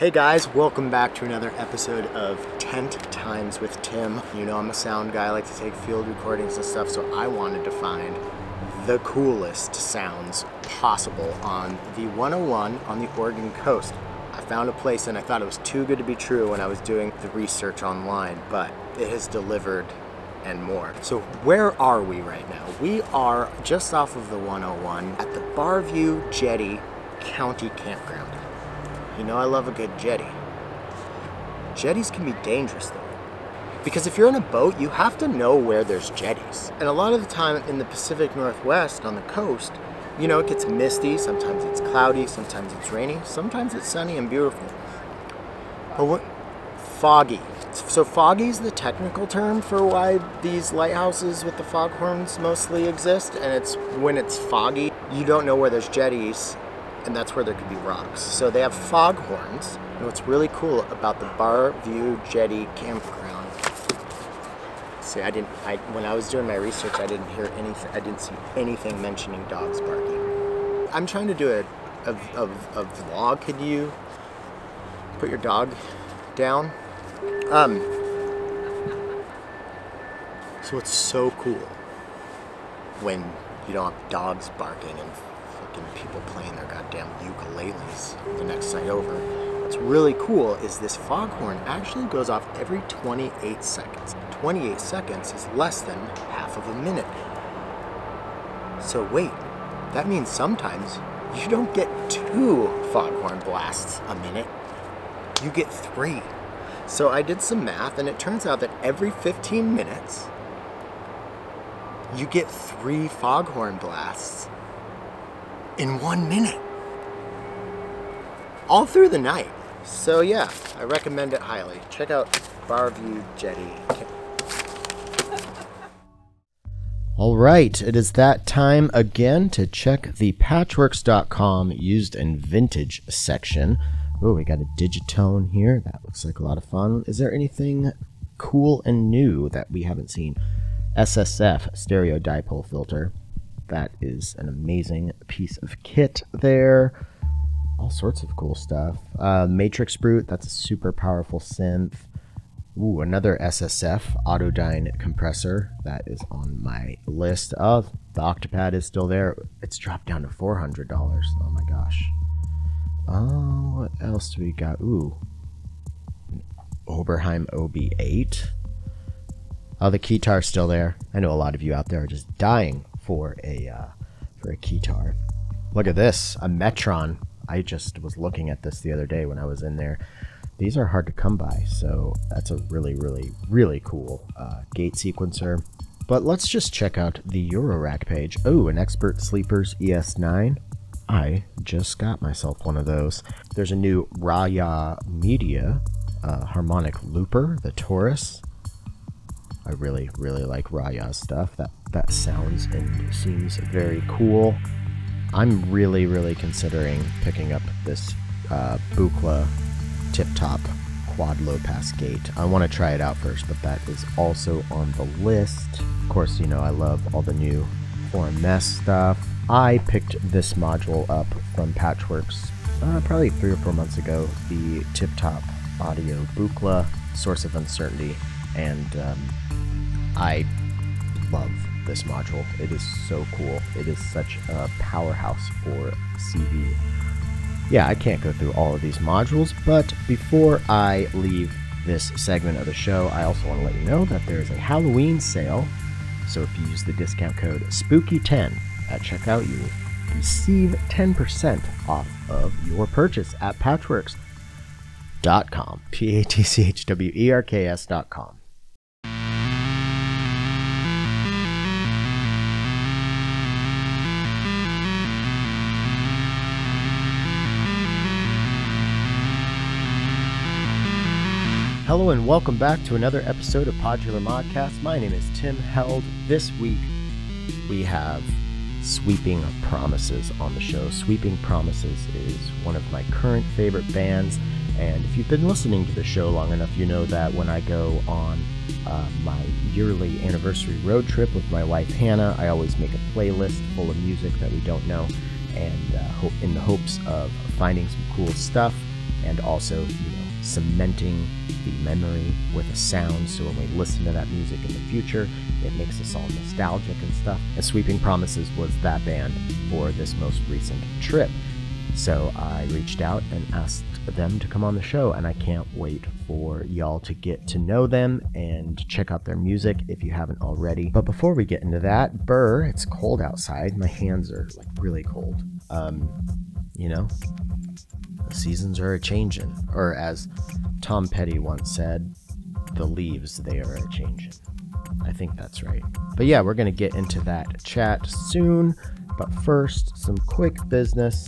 Hey guys, welcome back to another episode of Tent Times with Tim. You know I'm a sound guy, I like to take field recordings and stuff, so I wanted to find the coolest sounds possible on the 101 on the Oregon coast. I found a place and I thought it was too good to be true when I was doing the research online, but it has delivered and more. So where are we right now? We are just off of the 101 at the Bar-View Jetty County Campground. You know I love a good jetty. Jetties can be dangerous though, because if you're in a boat, you have to know where there's jetties. And a lot of the time in the Pacific Northwest on the coast, you know, it gets misty, sometimes it's cloudy, sometimes it's rainy, sometimes it's sunny and beautiful. But what? Foggy. So foggy is the technical term for why these lighthouses with the foghorns mostly exist, and it's when it's foggy, you don't know where there's jetties, and that's where there could be rocks. So they have foghorns, and what's really cool about the Bar-View Jetty Campground. See, when I was doing my research, I didn't hear anything, I didn't see anything mentioning dogs barking. I'm trying to do a vlog. Could you put your dog down? So it's so cool when you don't have dogs barking and fucking people playing their goddamn ukuleles the next site over. What's really cool is this foghorn actually goes off every 28 seconds. 28 seconds is less than half of a minute. So wait, that means sometimes you don't get 2 foghorn blasts a minute. You get 3. So I did some math, and it turns out that every 15 minutes, you get 3 foghorn blasts in 1 minute. All through the night. So yeah, I recommend it highly. Check out Bar-View Jetty. All right, it is that time again to check the Patchwerks.com used and vintage section. Oh, we got a Digitone here. That looks like a lot of fun. Is there anything cool and new that we haven't seen? SSF stereo dipole filter. That is an amazing piece of kit there. All sorts of cool stuff. Matrix Brute. That's a super powerful synth. Ooh, another SSF Autodyne compressor. That is on my list of. The Octopad is still there. It's dropped down to $400. Oh my gosh. Oh, what else do we got? Ooh, Oberheim OB-8. Oh, the keytar's still there. I know a lot of you out there are just dying for a keytar. Look at this, a Metron. I just was looking at this the other day when I was in there. These are hard to come by, so that's a really, really, really cool gate sequencer. But let's just check out the Eurorack page. Oh, an Expert Sleepers ES9. I just got myself one of those. There's a new Raya Media harmonic looper, the Taurus. I really, really like Raya's stuff. That sounds and seems very cool. I'm really, really considering picking up this Buchla Tip Top quad low pass gate. I want to try it out first, but that is also on the list. Of course, you know I love all the new 4MS stuff. I picked this module up from Patchwerks probably 3 or 4 months ago, the Tip Top Audio Buchla, Source of Uncertainty, and I love this module. It is so cool. It is such a powerhouse for CV. Yeah, I can't go through all of these modules, but before I leave this segment of the show, I also want to let you know that there is a Halloween sale, so if you use the discount code SPOOKY10, at checkout, you will receive 10% off of your purchase at patchwerks.com. patchwerks.com. Hello and welcome back to another episode of Podular Modcast. My name is Tim Held. This week we have Sweeping Promises on the show. Sweeping Promises is one of my current favorite bands, and if you've been listening to the show long enough, you know that when I go on my yearly anniversary road trip with my wife Hannah, I always make a playlist full of music that we don't know, and in the hopes of finding some cool stuff. and also, cementing the memory with a sound, so when we listen to that music in the future, it makes us all nostalgic and stuff. And Sweeping Promises was that band for this most recent trip. So I reached out and asked them to come on the show, and I can't wait for y'all to get to know them and check out their music if you haven't already. But before we get into that, Burr, it's cold outside. My hands are really cold. The seasons are a-changin', or as Tom Petty once said, the leaves, they are a-changin'. I think that's right. But yeah, we're going to get into that chat soon. But first, some quick business.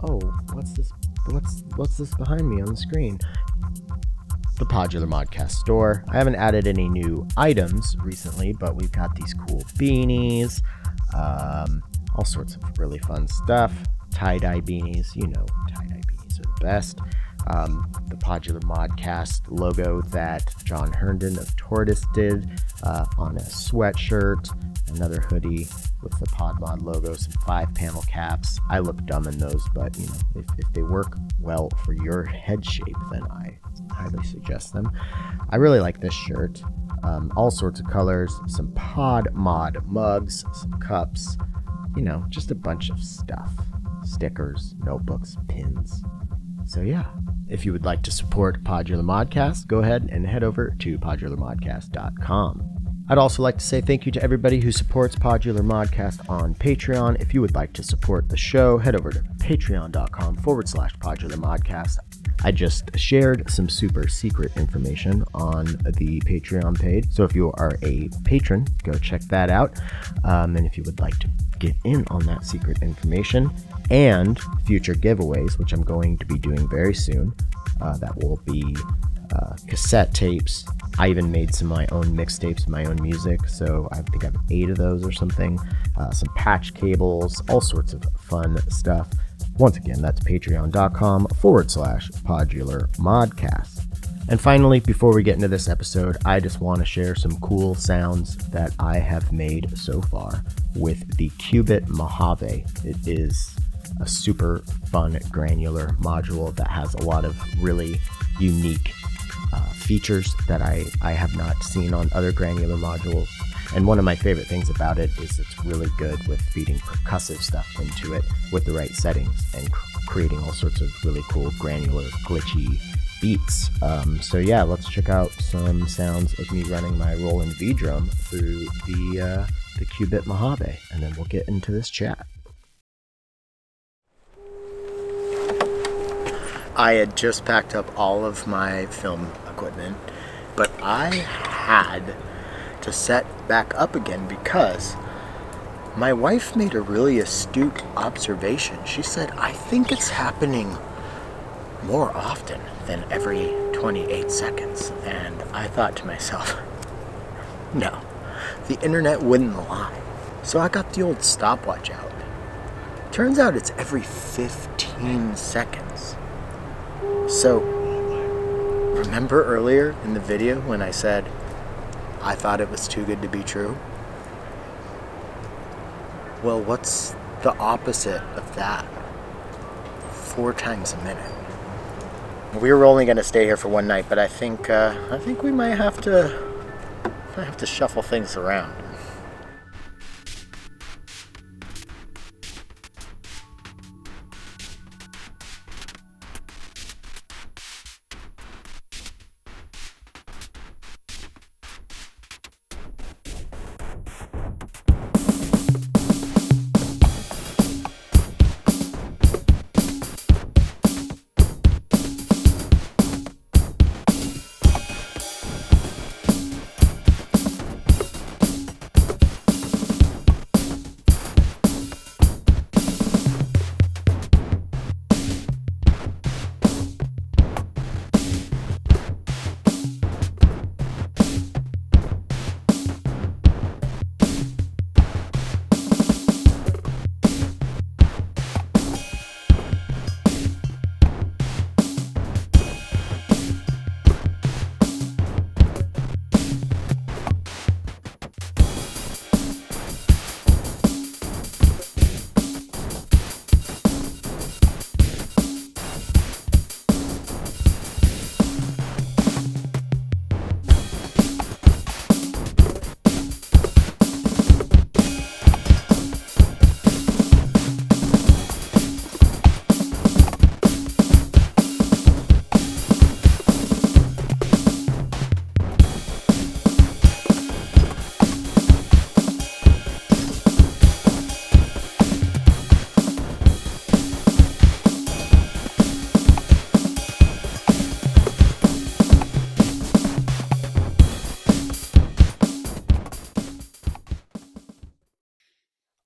What's this behind me on the screen? The Podular Modcast store. I haven't added any new items recently, but we've got these cool beanies, all sorts of really fun stuff. Tie-dye beanies, tie-dye beanies are the best. The Podular Modcast logo that John Herndon of Tortoise did on a sweatshirt, another hoodie with the PodMod logo, some 5-panel caps. I look dumb in those, but if they work well for your head shape, then I highly suggest them. I really like this shirt. All sorts of colors, some PodMod mugs, some cups, just a bunch of stuff. Stickers, notebooks, pins. So yeah, if you would like to support Podular Modcast, go ahead and head over to podularmodcast.com. I'd also like to say thank you to everybody who supports Podular Modcast on Patreon. If you would like to support the show, head over to patreon.com/Podular Modcast. I just shared some super secret information on the Patreon page, so if you are a patron, go check that out. And if you would like to get in on that secret information and future giveaways, which I'm going to be doing very soon, that will be cassette tapes. I even made some of my own mixtapes, my own music, so I think I have 8 of those or something, some patch cables, all sorts of fun stuff. Once again, that's patreon.com/Podular Modcast. And finally, before we get into this episode, I just want to share some cool sounds that I have made so far with the Qubit Mojave. It is a super fun granular module that has a lot of really unique features that I have not seen on other granular modules. And one of my favorite things about it is it's really good with feeding percussive stuff into it with the right settings and creating all sorts of really cool granular glitchy beats. So yeah, let's check out some sounds of me running my Roland V drum through the Qubit Mojave, and then we'll get into this chat. I had just packed up all of my film equipment, but I had to set back up again because my wife made a really astute observation. She said, I think it's happening more often than every 28 seconds. And I thought to myself, no, the internet wouldn't lie. So I got the old stopwatch out. Turns out it's every 15 seconds. So, remember earlier in the video when I said I thought it was too good to be true? Well, what's the opposite of that? 4 times a minute. We were only going to stay here for one night, but I think we might have to shuffle things around.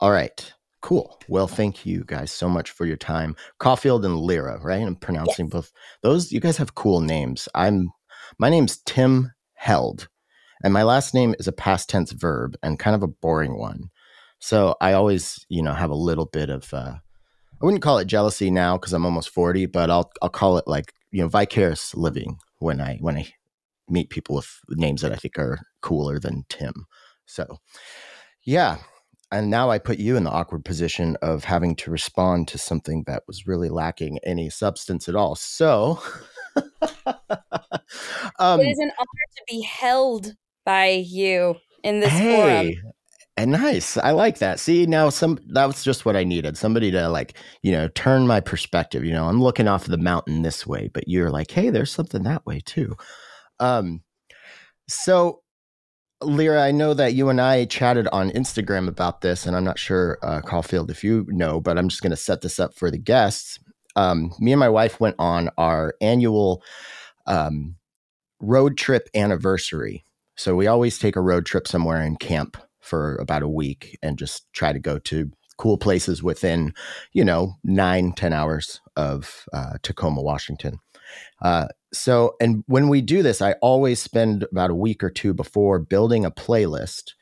All right. Cool. Well, thank you guys so much for your time. Caulfield and Lira, right? I'm pronouncing both those. You guys have cool names. My name's Tim Held, and my last name is a past tense verb and kind of a boring one. So I always, have a little bit of, I wouldn't call it jealousy now because I'm almost 40, but I'll call it like, vicarious living when I meet people with names that I think are cooler than Tim. So yeah. And now I put you in the awkward position of having to respond to something that was really lacking any substance at all. So it is an honor to be held by you in this forum. And nice. I like that. See, now that was just what I needed. Somebody to turn my perspective. I'm looking off the mountain this way, but you're like, hey, there's something that way too. So Lira, I know that you and I chatted on Instagram about this, and I'm not sure, Caulfield, if you know, but I'm just going to set this up for the guests. Me and my wife went on our annual road trip anniversary. So we always take a road trip somewhere and camp for about a week and just try to go to cool places within, 9-10 hours of Tacoma, Washington. And when we do this, I always spend about a week or two before building a playlist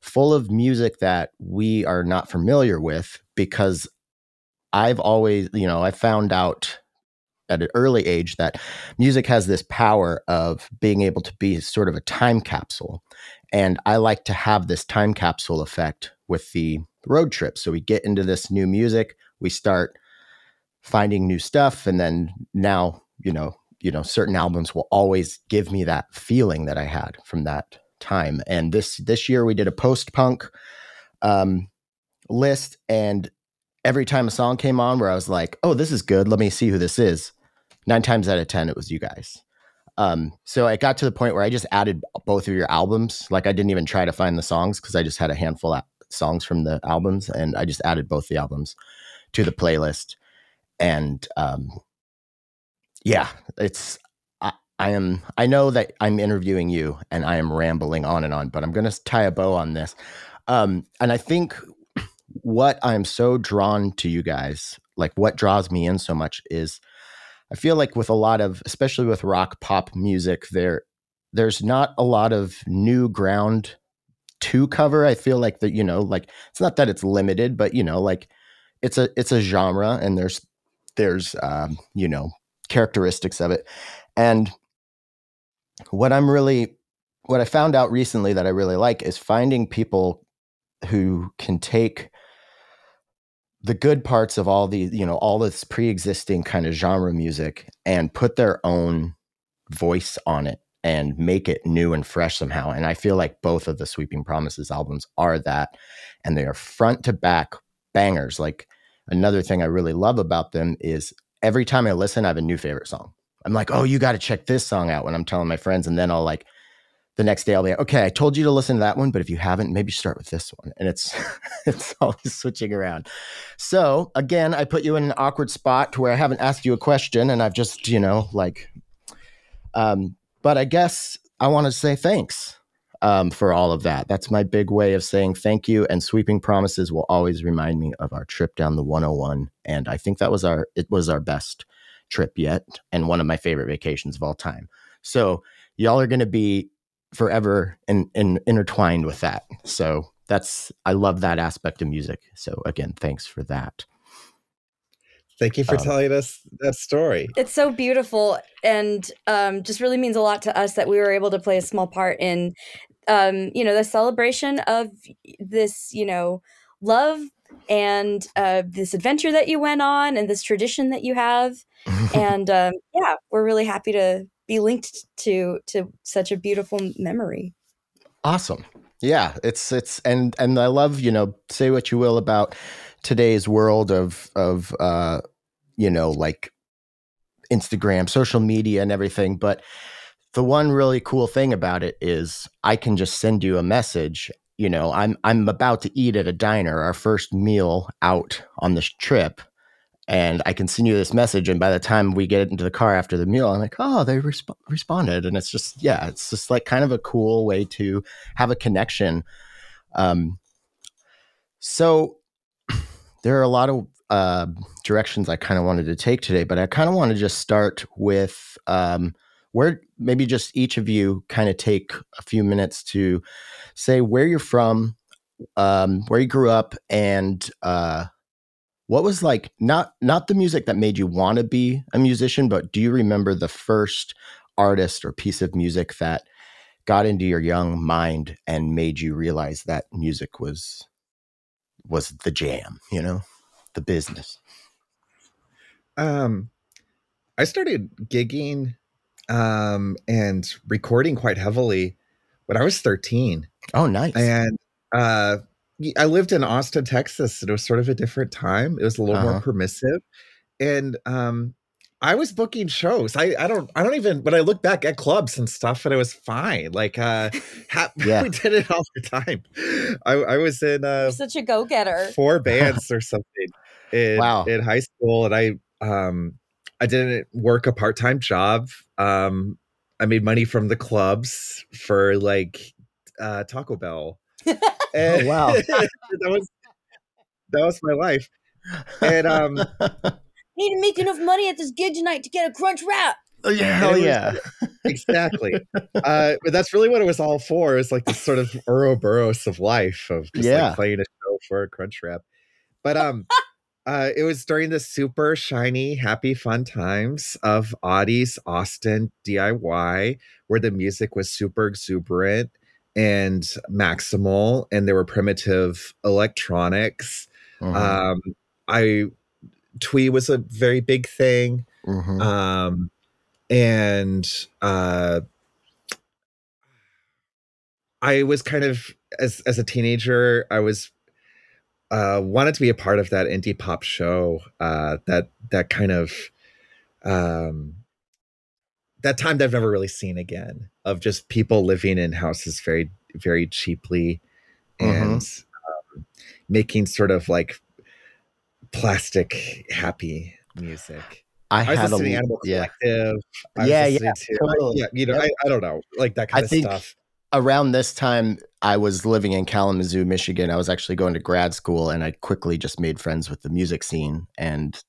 full of music that we are not familiar with, because I've always, I found out at an early age that music has this power of being able to be sort of a time capsule. And I like to have this time capsule effect with the road trip. So we get into this new music, we start finding new stuff, and then now, certain albums will always give me that feeling that I had from that time. And this year we did a post-punk list, and every time a song came on where I was like, oh, this is good, let me see who this is, 9 times out of 10 it was you guys. So I got to the point where I just added both of your albums. Like, I didn't even try to find the songs because I just had a handful of songs from the albums, and I just added both the albums to the playlist. And yeah, I know that I'm interviewing you and I am rambling on and on, but I'm going to tie a bow on this. And I think what I'm so drawn to you guys, like what draws me in so much, is I feel like with a lot of, especially with rock pop music, there's not a lot of new ground to cover. I feel like that, it's not that it's limited, but it's a genre, and there's characteristics of it. And what I found out recently that I really like is finding people who can take the good parts of all these, all this pre-existing kind of genre music and put their own voice on it and make it new and fresh somehow. And I feel like both of the Sweeping Promises albums are that, and they are front to back bangers. Like, another thing I really love about them is every time I listen, I have a new favorite song. I'm like, oh, you got to check this song out, when I'm telling my friends. And then I'll the next day I'll be like, okay, I told you to listen to that one, but if you haven't, maybe start with this one. And it's always switching around. So again, I put you in an awkward spot to where I haven't asked you a question, and I've just, but I guess I want to say thanks for all of that. That's my big way of saying thank you. And Sweeping Promises will always remind me of our trip down the 101. And I think it was our best trip yet, and one of my favorite vacations of all time. So y'all are going to be forever and intertwined with that. So I love that aspect of music. So again, thanks for that. Thank you for telling us that story. It's so beautiful, and just really means a lot to us that we were able to play a small part in, the celebration of this, love and this adventure that you went on and this tradition that you have. And we're really happy to be linked to such a beautiful memory. Awesome. Yeah, it's and I love, say what you will about today's world of Instagram, social media, and everything. But the one really cool thing about it is I can just send you a message. I'm about to eat at a diner, our first meal out on this trip, and I can send you this message. And by the time we get into the car after the meal, I'm like, oh, they responded. And it's just, it's just like kind of a cool way to have a connection. So There are a lot of directions I kind of wanted to take today, but I kind of want to just start with where maybe just each of you kind of take a few minutes to say where you're from, where you grew up, and what was like, not the music that made you want to be a musician, but do you remember the first artist or piece of music that got into your young mind and made you realize that music was the jam, you know, the business? I started gigging and recording quite heavily when I was 13. Oh, nice. And I lived in Austin, Texas. It was sort of a different time. It was a little more permissive. And I was booking shows. I don't even, when I look back at clubs and stuff, and it was fine. Like, we did it all the time. I was in such a go-getter. 4 bands or something in high school. And I didn't work a part-time job. I made money from the clubs for like Taco Bell. And oh, wow. That was my life. And, need to make enough money at this gig tonight to get a crunch wrap. Oh, yeah, hell yeah. Exactly. But that's really what it was all for. It's like this sort of Ouroboros of life of just like playing a show for a crunch wrap. But it was during the super shiny, happy, fun times of Audie's Austin DIY, where the music was super exuberant and maximal, and there were primitive electronics. Twee was a very big thing. And I was kind of, as a teenager, I was wanted to be a part of that indie pop show that kind of that time that I've never really seen again, of just people living in houses very, very cheaply and making sort of like plastic happy music. I had listening to Animal Collective. I don't know, like that kind of stuff. Around this time, I was living in Kalamazoo, Michigan. I was actually going to grad school, and I quickly just made friends with the music scene and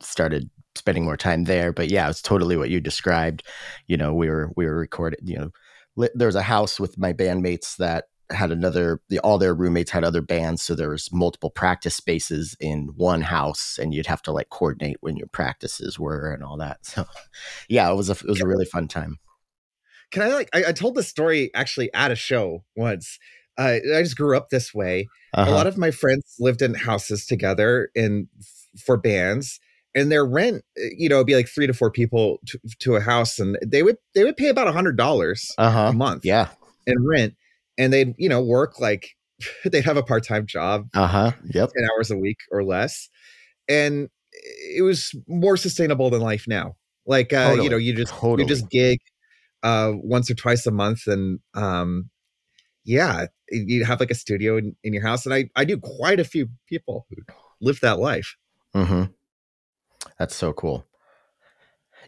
started spending more time there. But yeah, it's totally what you described. You know, we were recorded. You know, there was a house with my bandmates that had all their roommates had other bands, so there was multiple practice spaces in one house, and you'd have to like coordinate when your practices were and all that. So yeah, it was a really fun time. Can I told this story actually at a show once. I just grew up this way. A lot of my friends lived in houses together in for bands, and their rent, you know, it'd be like 3 to 4 people to a house, and they would pay about $100 a month in rent. And they'd, you know, work like they'd have a part-time job 10 hours a week or less. And it was more sustainable than life now. Like, totally. You know, you just gig once or twice a month. And you have like a studio in your house. And I knew quite a few people who lived that life. That's so cool.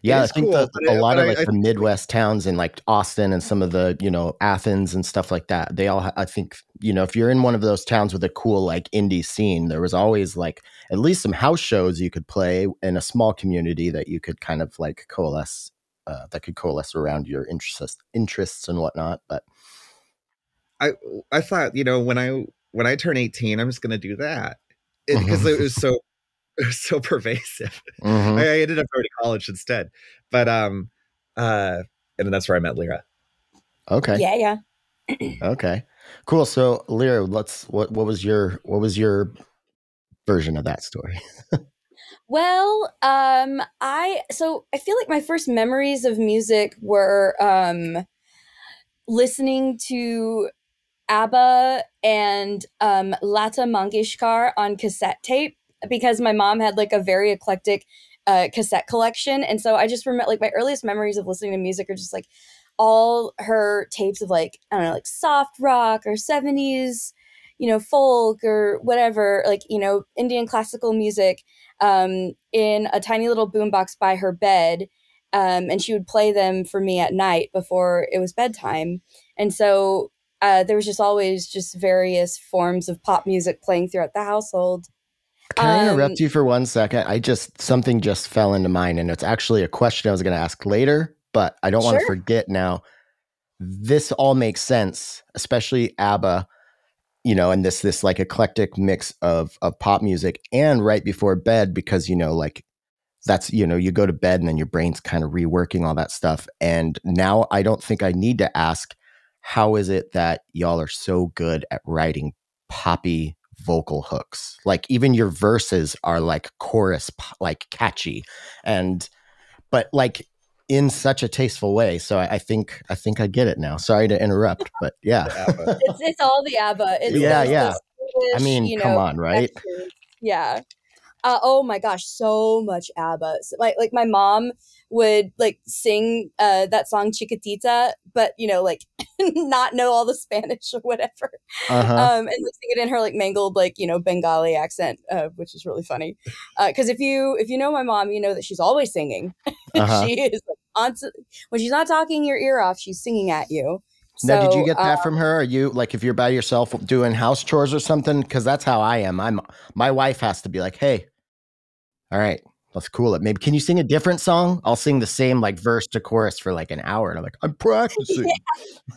Yeah, I think a lot of like the Midwest towns in like Austin and some of the, you know, Athens and stuff like that, they all, I think, you know, if you're in one of those towns with a cool like indie scene, there was always like at least some house shows you could play in a small community that you could kind of like coalesce around your interests and whatnot. But I thought, you know, when I turn 18, I'm just going to do that because it was so pervasive. I ended up going to college instead, but and that's where I met Lira. Okay. Yeah. Okay. Cool. So Lira, what was your version of that story? Well, I feel like my first memories of music were listening to ABBA and Lata Mangeshkar on cassette tape, because my mom had like a very eclectic cassette collection. And so I just remember like my earliest memories of listening to music are just like all her tapes of like, I don't know, like soft rock or 70s, you know, folk or whatever, like, you know, Indian classical music in a tiny little boombox by her bed. And she would play them for me at night before it was bedtime. And so there was just always just various forms of pop music playing throughout the household. Can I interrupt you for 1 second? Something just fell into mine, and it's actually a question I was going to ask later, but I don't want to forget now. This all makes sense, especially ABBA, you know, and this like eclectic mix of pop music and right before bed, because, you know, like that's, you know, you go to bed and then your brain's kind of reworking all that stuff. And now I don't think I need to ask, how is it that y'all are so good at writing poppy vocal hooks? Like even your verses are like chorus, like catchy, but like in such a tasteful way. So I think I get it now. Sorry to interrupt, but yeah. It's all the ABBA. It's yeah. Swedish, I mean, come on, right? Textures. Yeah. Oh my gosh, so much ABBA. So, like my mom would like sing that song Chiquitita, but you know, like not know all the Spanish or whatever, and sing it in her like mangled, like, you know, Bengali accent, which is really funny. Because if you know my mom, you know that she's always singing. She is like, when she's not talking your ear off, she's singing at you. So, now, did you get that from her? Are you like, if you're by yourself doing house chores or something? Because that's how I am. My wife has to be like, hey, all right, let's cool it. Maybe can you sing a different song? I'll sing the same like verse to chorus for like an hour, and I'm like, I'm practicing.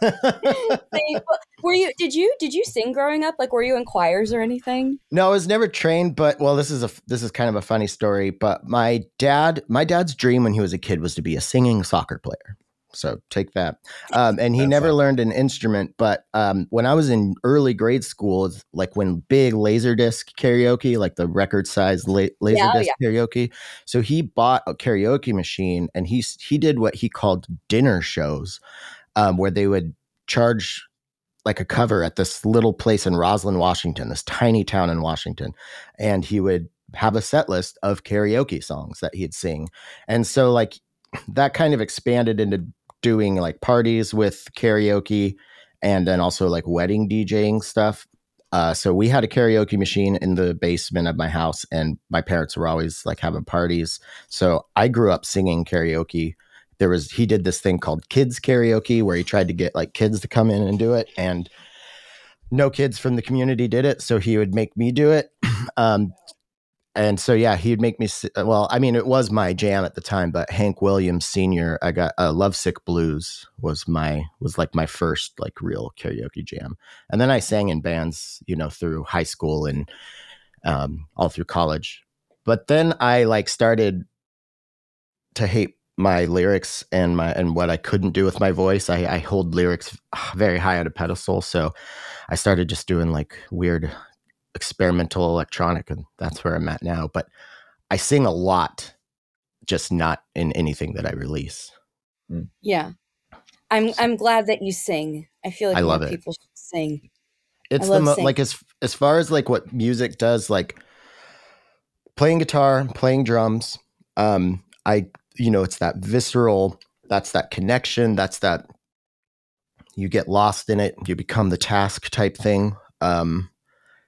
Did you sing growing up? Like, were you in choirs or anything? No, I was never trained. But well, this is kind of a funny story. But my dad's dream when he was a kid was to be a singing soccer player. So take that. And he never learned an instrument. But when I was in early grade school, like when big Laserdisc karaoke, like the record size Laserdisc karaoke. So he bought a karaoke machine, and he did what he called dinner shows, where they would charge like a cover at this little place in Roslyn, Washington, this tiny town in Washington. And he would have a set list of karaoke songs that he'd sing. And so like that kind of expanded into doing like parties with karaoke, and then also like wedding DJing stuff. So we had a karaoke machine in the basement of my house, and my parents were always like having parties. So I grew up singing karaoke. He did this thing called kids karaoke, where he tried to get like kids to come in and do it, and no kids from the community did it. So he would make me do it. And so, yeah, he'd make me. Well, I mean, it was my jam at the time, but Hank Williams Sr., I got "Lovesick Blues" was like my first like real karaoke jam, and then I sang in bands, you know, through high school and all through college. But then I like started to hate my lyrics and what I couldn't do with my voice. I hold lyrics very high on a pedestal, so I started just doing like weird experimental electronic, and that's where I'm at now. But I sing a lot, just not in anything that I release. Yeah, I'm glad that you sing. I feel like more people should sing. It's like as far as like what music does, like playing guitar, playing drums. It's that visceral. That's that connection. That's that. You get lost in it. You become the task type thing.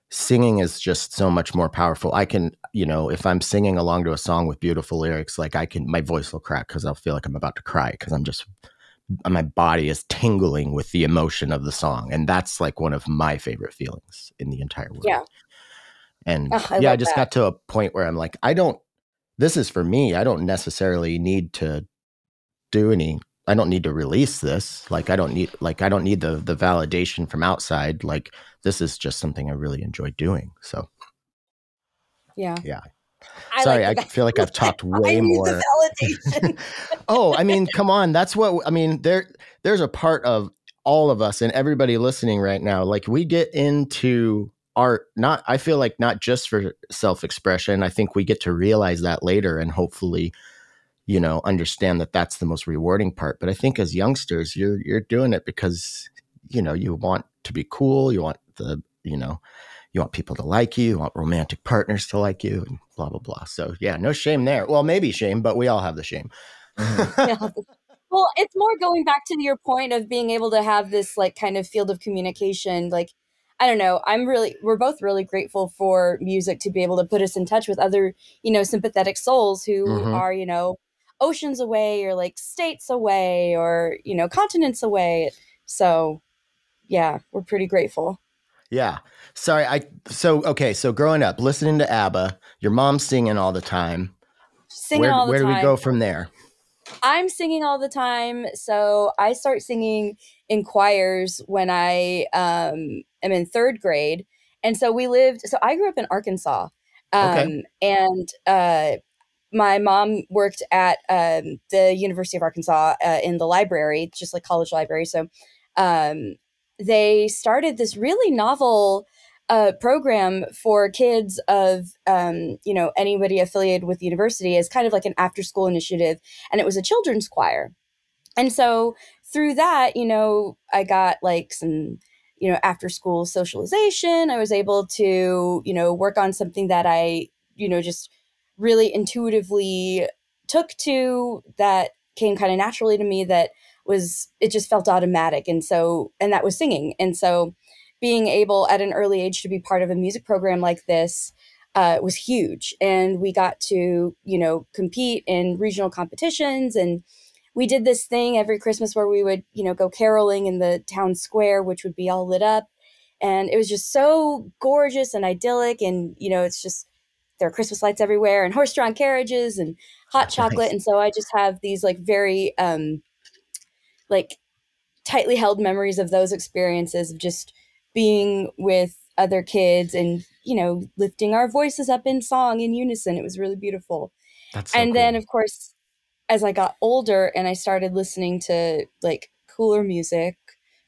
Singing is just so much more powerful. I can, you know, if I'm singing along to a song with beautiful lyrics, like my voice will crack because I'll feel like I'm about to cry because my body is tingling with the emotion of the song. And that's like one of my favorite feelings in the entire world. Yeah. And I just got to a point where I'm like, this is for me. I don't necessarily need to do any, I don't need to release this. Like, I don't need the validation from outside. Like, this is just something I really enjoy doing. So, yeah. I feel like I've talked way more. The validation. I mean, come on. That's what I mean. There's a part of all of us and everybody listening right now. Like, we get into art. I feel like not just for self-expression. I think we get to realize that later, and hopefully, you know, understand that that's the most rewarding part. But I think as youngsters, you're doing it because, you know, you want to be cool. You want you want people to like you. You want romantic partners to like you, and blah, blah, blah. So yeah, no shame there. Well, maybe shame, but we all have the shame. Well, it's more going back to your point of being able to have this like kind of field of communication. Like, I don't know. We're both really grateful for music to be able to put us in touch with other, you know, sympathetic souls who are, you know, oceans away, or like states away, or, you know, continents away. So yeah, we're pretty grateful. Yeah. Sorry. So growing up, listening to ABBA, your mom singing all the time. Where do we go from there? I'm singing all the time. So I start singing in choirs when I am in third grade. And so I grew up in Arkansas. Okay. And my mom worked at the University of Arkansas in the library, just like college library. So they started this really novel program for kids of, anybody affiliated with the university as kind of like an after school initiative. And it was a children's choir. And so through that, I got like some, after school socialization. I was able to, work on something that I, just really intuitively took to, that came kind of naturally to me, it just felt automatic. And that was singing. And so being able at an early age to be part of a music program like this was huge. And we got to, compete in regional competitions. And we did this thing every Christmas where we would, go caroling in the town square, which would be all lit up. And it was just so gorgeous and idyllic. And, it's just, there are Christmas lights everywhere and horse-drawn carriages and hot chocolate. Nice. And so I just have these like very, tightly held memories of those experiences of just being with other kids and, lifting our voices up in song in unison. It was really beautiful. That's so cool. Then, of course, as I got older and I started listening to like cooler music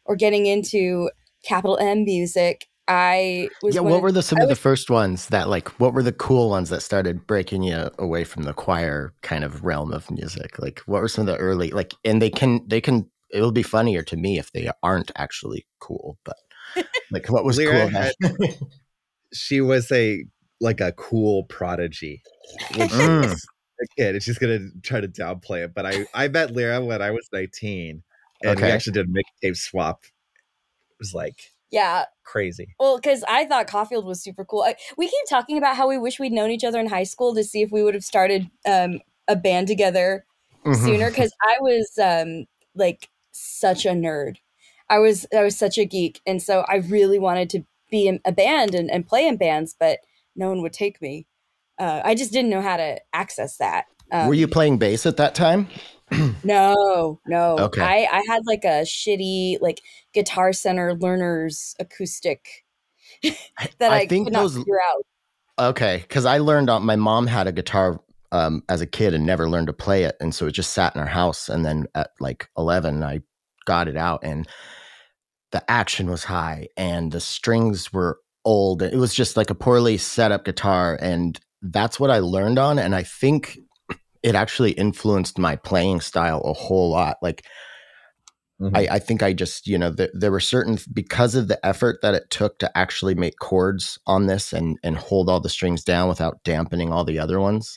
or getting into capital M music, I was... Yeah, what were some of the first ones that what were the cool ones that started breaking you away from the choir kind of realm of music? Like, what were some of the early, and they can, it'll be funnier to me if they aren't actually cool, but what was Lira cool? She was a cool prodigy. When she was a kid, and she's going to try to downplay it, but I met Lira when I was 19 and we actually did a mixtape swap. It was crazy. Well, because I thought Caulfield was super cool. We keep talking about how we wish we'd known each other in high school to see if we would have started a band together sooner. Because I was such a nerd. I was such a geek, and so I really wanted to be in a band and play in bands, but no one would take me. I just didn't know how to access that. Were you playing bass at that time? No. Okay. I had a shitty Guitar Center learner's acoustic that I could not figure out. Okay, because I learned my mom had a guitar as a kid and never learned to play it, and so it just sat in our house. And then at 11, I got it out, and the action was high, and the strings were old. It was just a poorly set up guitar, and that's what I learned on. And I think it actually influenced my playing style a whole lot. I think I just, there were certain, because of the effort that it took to actually make chords on this and hold all the strings down without dampening all the other ones.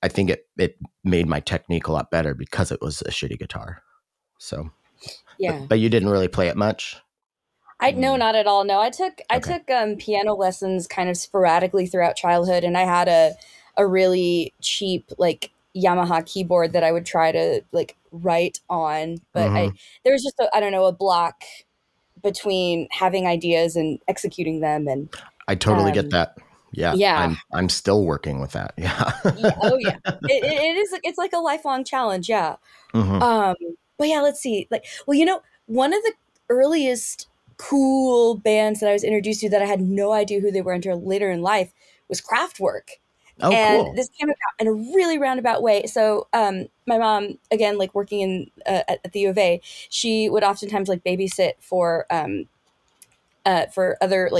I think it made my technique a lot better because it was a shitty guitar. So, yeah. But you didn't really play it much? No, not at all. No, I took piano lessons kind of sporadically throughout childhood, and I had a really cheap Yamaha keyboard that I would try to write on, but there was just a block between having ideas and executing them, and I totally get that. Yeah. I'm still working with that. Yeah. Oh yeah, it's a lifelong challenge. Yeah. But yeah, let's see. One of the earliest cool bands that I was introduced to that I had no idea who they were until later in life was Kraftwerk. Oh, and cool. This came about in a really roundabout way. So my mom, again, working in at the U of A, she would oftentimes babysit for other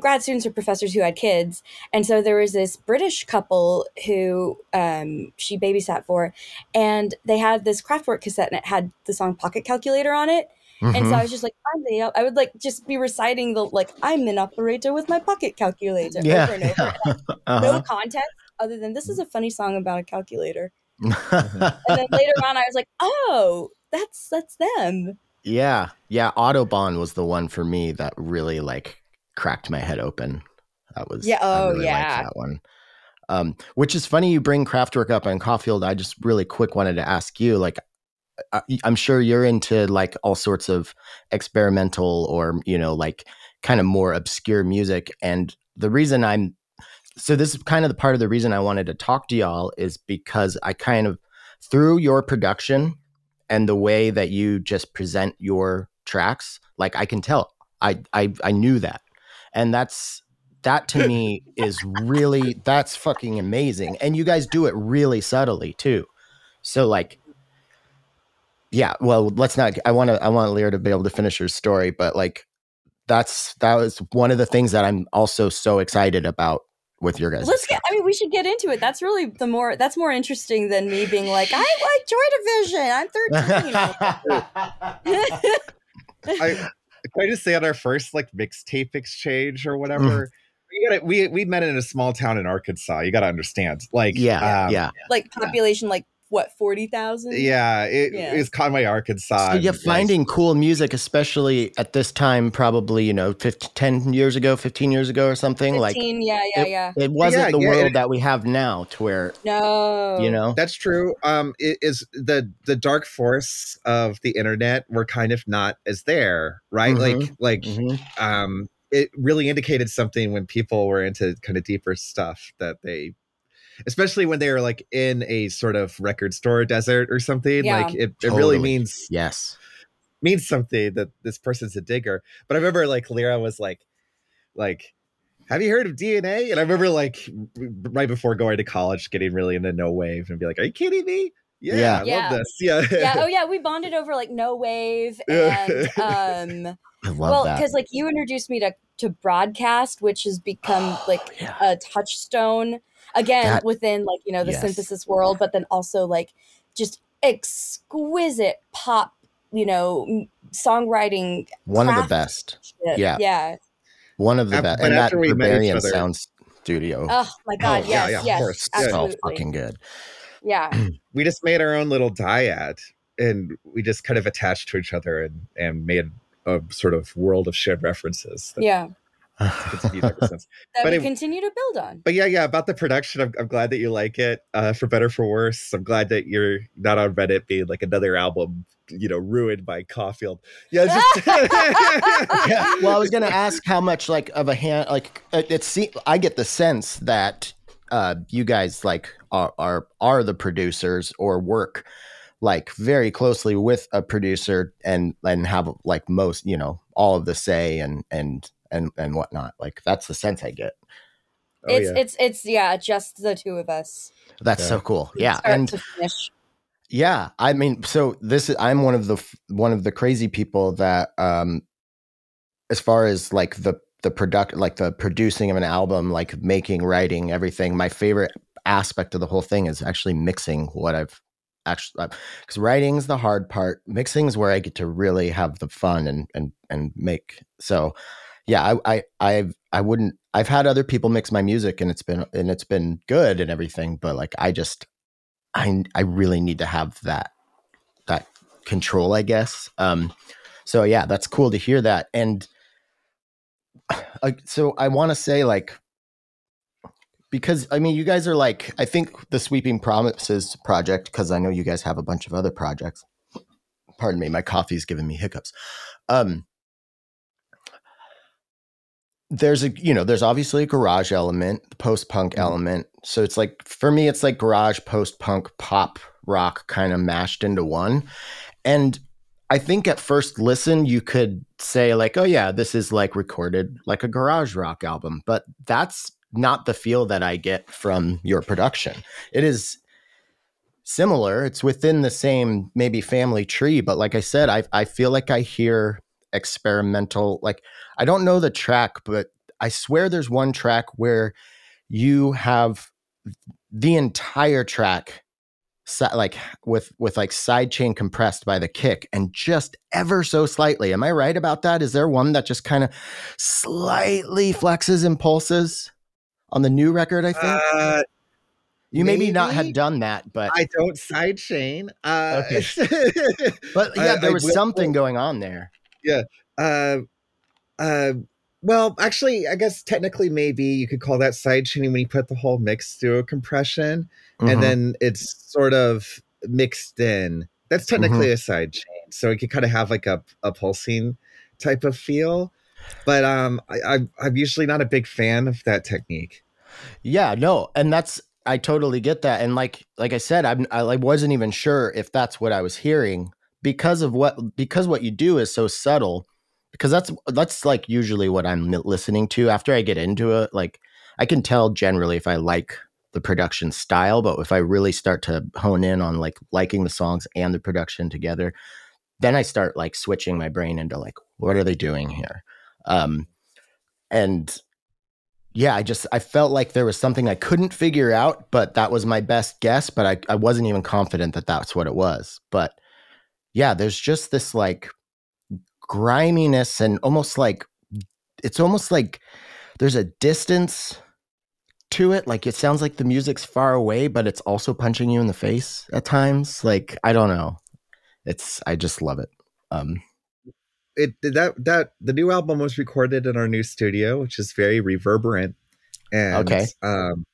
grad students or professors who had kids. And so there was this British couple who she babysat for, and they had this Kraftwerk cassette, and it had the song Pocket Calculator on it. And so I was just I would just be reciting the I'm an operator with my pocket calculator over and over. Yeah. No context other than this is a funny song about a calculator. And then later on I was oh, that's them. Yeah. Yeah. Autobahn was the one for me that really cracked my head open. That was liked that one. Which is funny you bring Kraftwerk up on Caulfield. I just really quick wanted to ask you I'm sure you're into all sorts of experimental or kind of more obscure music. And the reason this is kind of the part of the reason I wanted to talk to y'all is because I kind of, through your production and the way that you just present your tracks, like I can tell, I knew that. And that to me is really, that's fucking amazing. And you guys do it really subtly too. So like, yeah, well, let's not, I want Lira to be able to finish her story, but like, that was one of the things that I'm also so excited about with your guys. We should get into it. That's really that's more interesting than me being like, I like Joy Division. I'm 13. Can I just say, on our first like mixtape exchange or whatever, we met in a small town in Arkansas. You got to understand, like, like population, like what, 40,000? Yeah, it was Conway, Arkansas. So you're finding cool music, especially at this time, probably 15 years ago or something. 15, like, it wasn't world that we have now, to where that's true. It is the dark force of the internet were kind of not as there, right? Mm-hmm. It really indicated something when people were into kind of deeper stuff that they. Especially when they are like in a sort of record store desert or something, like it really means something that this person's a digger. But I remember like Lira was like, have you heard of DNA? And I remember like right before going to college, getting really into No Wave and be like, are you kidding me? Yeah, I love this. Yeah, yeah. Oh yeah, we bonded over like No Wave and I love that, because like you introduced me to broadcast, which has become a touchstone. Again, within like, the synthesis world, but then also like just exquisite pop, songwriting. One of the best. Shit. Yeah. Yeah. One of the best. And that Barbarian Sound Studio. Oh my God. Oh, yes. Of course. Absolutely. So fucking good. Yeah. We just made our own little dyad and we just kind of attached to each other and made a sort of world of shared references. That we continue to build on. But about the production, I'm glad that you like it, for better for worse. I'm glad that you're not on Reddit being like another album, ruined by Caulfield. Yeah. Well, I was gonna ask how much like of a hand, like I get the sense that you guys like are the producers or work like very closely with a producer and have like most all of the say and whatnot. Like that's the sense I get. It's just the two of us. That's so cool. Yeah. And to finish. Yeah, I mean, so this is, I'm one of the crazy people that as far as like the producing of an album, like making, writing, everything, my favorite aspect of the whole thing is actually mixing what I've actually, because writing's the hard part. Mixing is where I get to really have the fun and make. So yeah, I've had other people mix my music and it's been good and everything, but like I really need to have that control, I guess. So yeah, that's cool to hear that. And so I want to say like, because I mean, you guys are like, I think the Sweeping Promises project, because I know you guys have a bunch of other projects. Pardon me, my coffee's giving me hiccups. There's obviously a garage element, the post-punk element. So it's like, for me, it's like garage, post-punk, pop, rock kind of mashed into one. And I think at first listen, you could say like, oh yeah, this is like recorded like a garage rock album. But that's not the feel that I get from your production. It is similar. It's within the same maybe family tree. But like I said, I feel like I hear experimental, like I don't know the track, but I swear there's one track where you have the entire track like with like sidechain compressed by the kick and just ever so slightly. Am I right about that? Is there one that just kind of slightly flexes and pulses on the new record? I think you maybe not have done that, but I don't sidechain. Okay. But yeah, there was something going on there. Yeah. Well, actually, I guess technically maybe you could call that sidechaining when you put the whole mix through a compression, and then it's sort of mixed in. That's technically a sidechain. So it could kind of have like a pulsing type of feel. But I'm usually not a big fan of that technique. Yeah, no. And that's, I totally get that. And like I said, I wasn't even sure if that's what I was hearing because what you do is so subtle, because that's like usually what I'm listening to after I get into it. Like I can tell generally if I like the production style, but if I really start to hone in on liking the songs and the production together, then I start like switching my brain into like, what are they doing here? And yeah, I felt like there was something I couldn't figure out, but that was my best guess. But I wasn't even confident that that's what it was. But yeah, there's just this like griminess and it's almost like there's a distance to it. Like it sounds like the music's far away, but it's also punching you in the face at times. Like, I don't know. I just love it. The new album was recorded in our new studio, which is very reverberant, and okay. And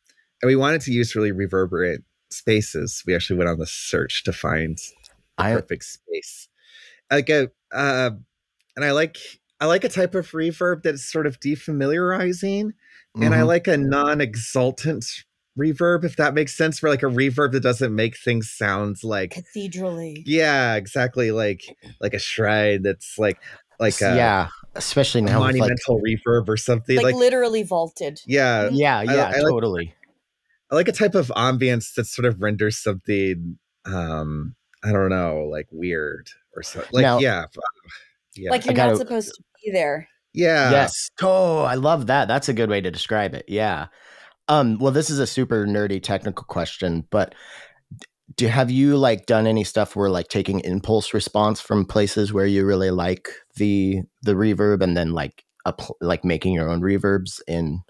we wanted to use really reverberant spaces. We actually went on the search to find the perfect space. And I like a type of reverb that's sort of defamiliarizing, mm-hmm. and I like a non-exultant reverb, if that makes sense, for like a reverb that doesn't make things sound like cathedrally. Yeah, exactly. Like a shrine that's like especially now, monumental reverb or something like literally vaulted. Yeah, yeah, yeah. Totally. I like a type of ambience that sort of renders something I don't know, like weird or something. Like now, yeah, like you're not supposed to be there. Yeah. Yes. Oh, I love that. That's a good way to describe it. Yeah. Well, this is a super nerdy technical question, but have you like done any stuff where like taking impulse response from places where you really like the reverb and then like making your own reverbs in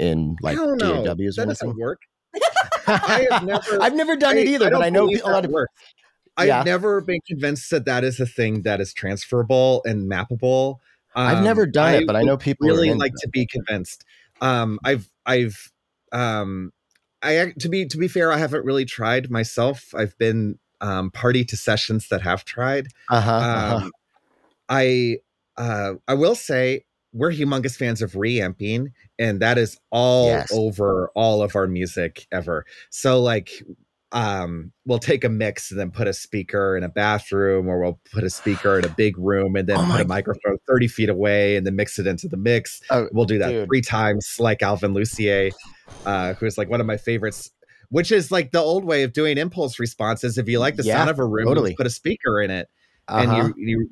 like DAWs? That doesn't work. I've never done it either, but I know a lot of work. I've never been convinced that is a thing that is transferable and mappable. I've never done it, but I know people really like to be convinced. To be fair, I haven't really tried myself. I've been party to sessions that have tried. I will say we're humongous fans of reamping, and that is all over all of our music ever. So like, we'll take a mix and then put a speaker in a bathroom, or we'll put a speaker in a big room and then put a microphone 30 feet away and then mix it into the mix. Oh, we'll do that 3 times, like Alvin Lucier, who's like one of my favorites, which is like the old way of doing impulse responses. If you like the sound of a room, you put a speaker in it, and you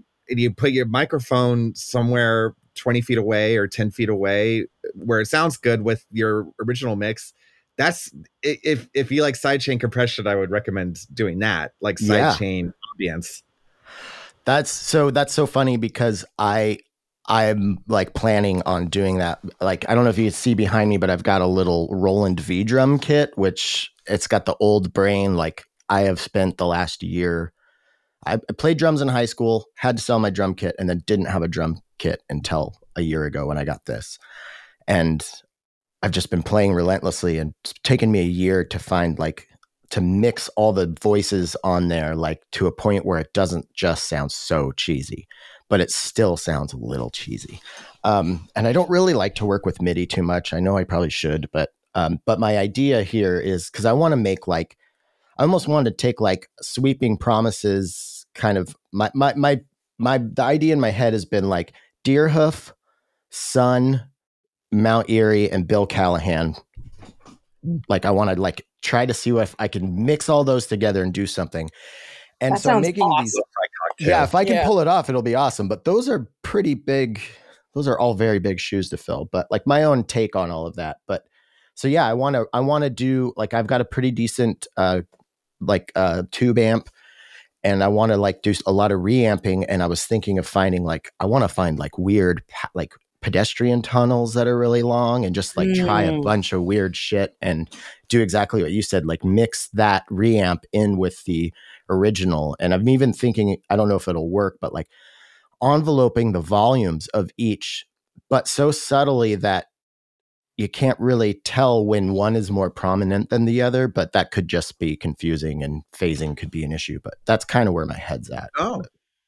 put your microphone somewhere 20 feet away or 10 feet away where it sounds good with your original mix. That's if you like sidechain compression, I would recommend doing that, like sidechain ambience. That's so funny because I'm like planning on doing that. Like, I don't know if you can see behind me, but I've got a little Roland V drum kit, which it's got the old brain. Like I have spent the last year, I played drums in high school, had to sell my drum kit, and then didn't have a drum kit until a year ago when I got this. And I've just been playing relentlessly, and it's taken me a year to find like to mix all the voices on there, like to a point where it doesn't just sound so cheesy, but it still sounds a little cheesy. And I don't really like to work with MIDI too much. I know I probably should, but my idea here is because I want to make like, I almost wanted to take like Sweeping Promises kind of the idea in my head has been like Deerhoof, Sun, Mount Erie, and Bill Callahan. Like I want to like try to see if I can mix all those together and do something. And that so sounds making awesome. These if I can pull it off, it'll be awesome. But those are pretty big. Those are all very big shoes to fill, but like my own take on all of that. But so yeah, I want to do like, I've got a pretty decent tube amp, and I want to like do a lot of reamping. And I was thinking of finding like, I want to find like weird, like pedestrian tunnels that are really long, and just like try a bunch of weird shit and do exactly what you said, like mix that reamp in with the original. And I'm even thinking, I don't know if it'll work, but like enveloping the volumes of each, but so subtly that you can't really tell when one is more prominent than the other, but that could just be confusing and phasing could be an issue. But that's kind of where my head's at. Oh,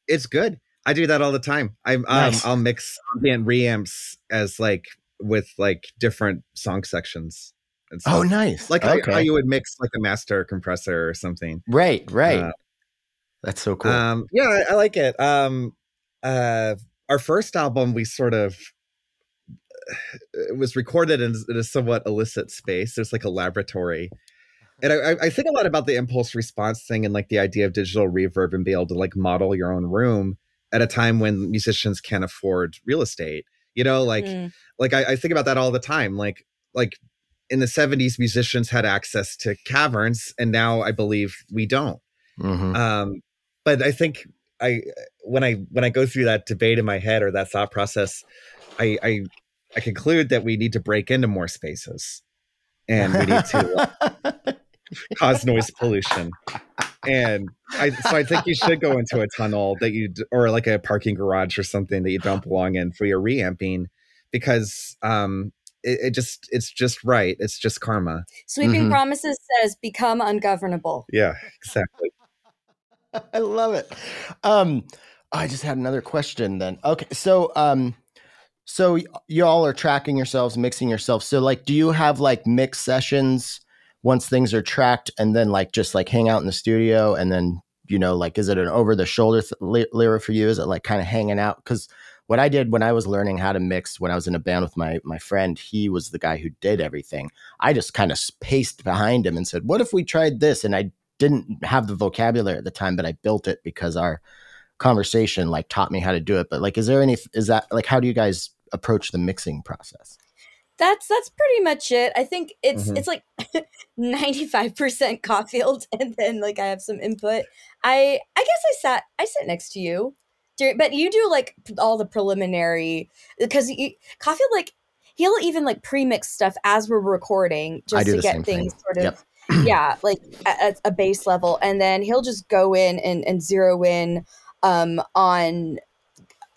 it's good. I do that all the time. Nice. I'll mix ambient reamps as like with like different song sections. And stuff. Oh, nice! Like how you would mix like a master compressor or something. Right, right. That's so cool. Yeah, I like it. Our first album, we sort of it was recorded in a somewhat illicit space. There's like a laboratory. And I think a lot about the impulse response thing and like the idea of digital reverb and be able to like model your own room at a time when musicians can't afford real estate, you know, like I think about that all the time. Like in the 70s, musicians had access to caverns and now I believe we don't. Mm-hmm. But I think when I go through that debate in my head or that thought process, I conclude that we need to break into more spaces and we need to cause noise pollution. And I think you should go into a tunnel that you, or like a parking garage or something that you don't belong in for your reamping, because it's just right. It's just karma. Sweeping Promises says become ungovernable. Yeah, exactly. I love it. I just had another question then. Okay. So y'all are tracking yourselves, mixing yourselves. So like, do you have like mix sessions once things are tracked and then like, just like hang out in the studio and then, you know, like, is it an over the shoulder Lira for you? Is it like kind of hanging out? Cause what I did when I was learning how to mix, when I was in a band with my friend, he was the guy who did everything. I just kind of paced behind him and said, what if we tried this? And I didn't have the vocabulary at the time, but I built it because our conversation like taught me how to do it. But like, is that like, how do you guys approach the mixing process? That's pretty much it. I think it's like 95% Caulfield, and then like I have some input. I guess I sat next to you, but you do like all the preliminary, because Caulfield, like he'll even like pre-mix stuff as we're recording just to get things sort of. Yep. Yeah, like at a base level, and then he'll just go in and zero in on,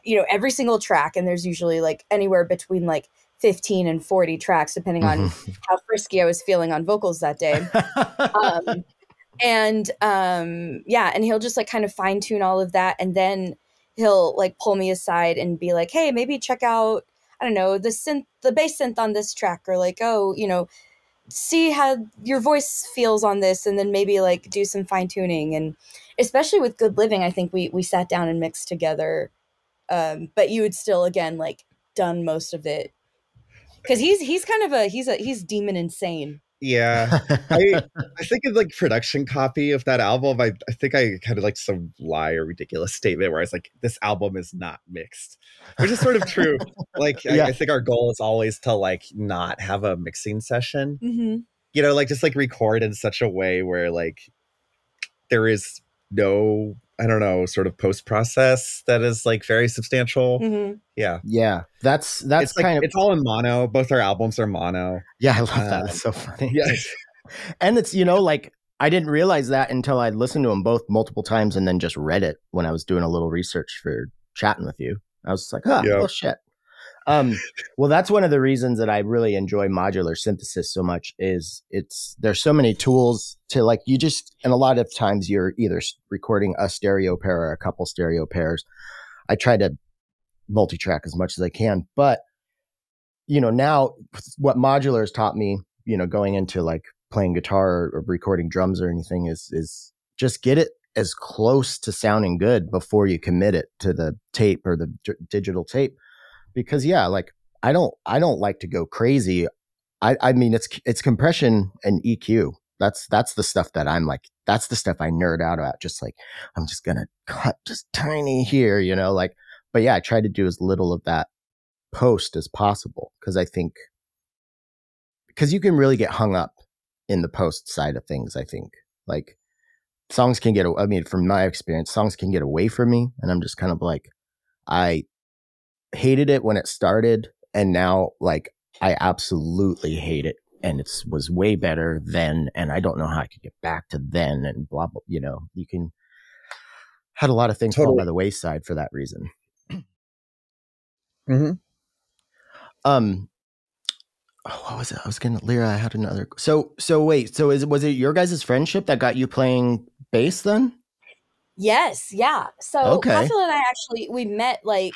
you know, every single track, and there's usually like anywhere between like 15 and 40 tracks depending on how frisky I was feeling on vocals that day. And he'll just like kind of fine tune all of that, and then he'll like pull me aside and be like, hey, maybe check out, I don't know, the bass synth on this track, or like, oh, you know, see how your voice feels on this, and then maybe like do some fine tuning. And especially with Good Living, I think we sat down and mixed together. But you had still again, like done most of it. Cause he's kind of he's demon insane. Yeah. I think it's like production copy of that album. I think I had like some lie or ridiculous statement where I was like, this album is not mixed, which is sort of true. Like, yeah. I think our goal is always to like not have a mixing session, you know, like just like record in such a way where like there is no, I don't know, sort of post process that is like very substantial. Yeah. Yeah. That's it's kind like, of, it's all in mono. Both our albums are mono. Yeah. I love that. It's so funny. Yeah. And it's, you know, like I didn't realize that until I listened to them both multiple times and then just read it when I was doing a little research for chatting with you. I was just like, oh, well, shit. Well, that's one of the reasons that I really enjoy modular synthesis so much is there's so many tools to like, you just, and a lot of times you're either recording a stereo pair or a couple stereo pairs. I try to multi-track as much as I can, but you know, now what modular has taught me, you know, going into like playing guitar or recording drums or anything is just get it as close to sounding good before you commit it to the tape or the digital tape. Because yeah, like I don't like to go crazy. I mean, it's compression and EQ. That's the stuff that I'm like, that's the stuff I nerd out about. Just like, I'm just gonna cut just tiny here, you know, like, but yeah, I try to do as little of that post as possible. Cause I think, because you can really get hung up in the post side of things. I think like songs can get, I mean, from my experience, songs can get away from me. And I'm just kind of like, I hated it when it started, and now like I absolutely hate it, and it was way better then, and I don't know how I could get back to then, and blah blah, you know, you can had a lot of things fall by the wayside for that reason. What was it? I was gonna, Lira, I had another. So wait, so was it your guys' friendship that got you playing bass then? Yes. Yeah. So Caulfield and I actually, we met like,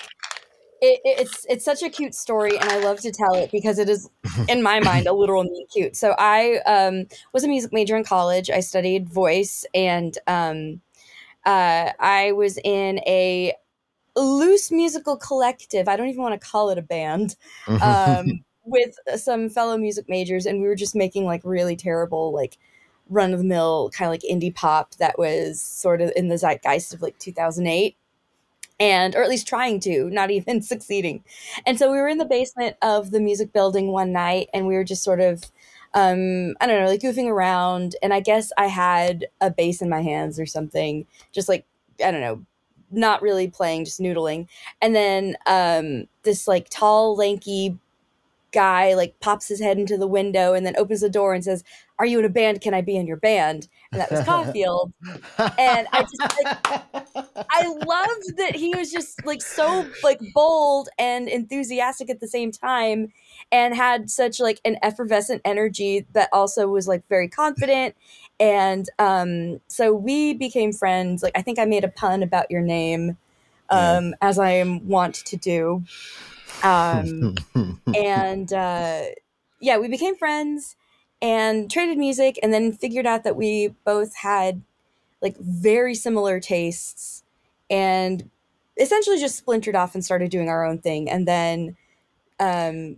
it's such a cute story, and I love to tell it because it is, in my mind, a literal meet cute. So I was a music major in college. I studied voice, and I was in a loose musical collective. I don't even want to call it a band, with some fellow music majors, and we were just making like really terrible, like run of the mill kind of like indie pop that was sort of in the zeitgeist of like 2008. And, or at least trying to, not even succeeding. And so we were in the basement of the music building one night, and we were just sort of, I don't know, like goofing around. And I guess I had a bass in my hands or something, just like, I don't know, not really playing, just noodling. And then this like tall, lanky guy like pops his head into the window and then opens the door and says, "Are you in a band? Can I be in your band?" And that was Caulfield. And I just like, I loved that he was just like so like bold and enthusiastic at the same time, and had such like an effervescent energy that also was like very confident. And so we became friends. Like I think I made a pun about your name, as I am wont to do. And yeah, we became friends and traded music, and then figured out that we both had like very similar tastes, and essentially just splintered off and started doing our own thing. And then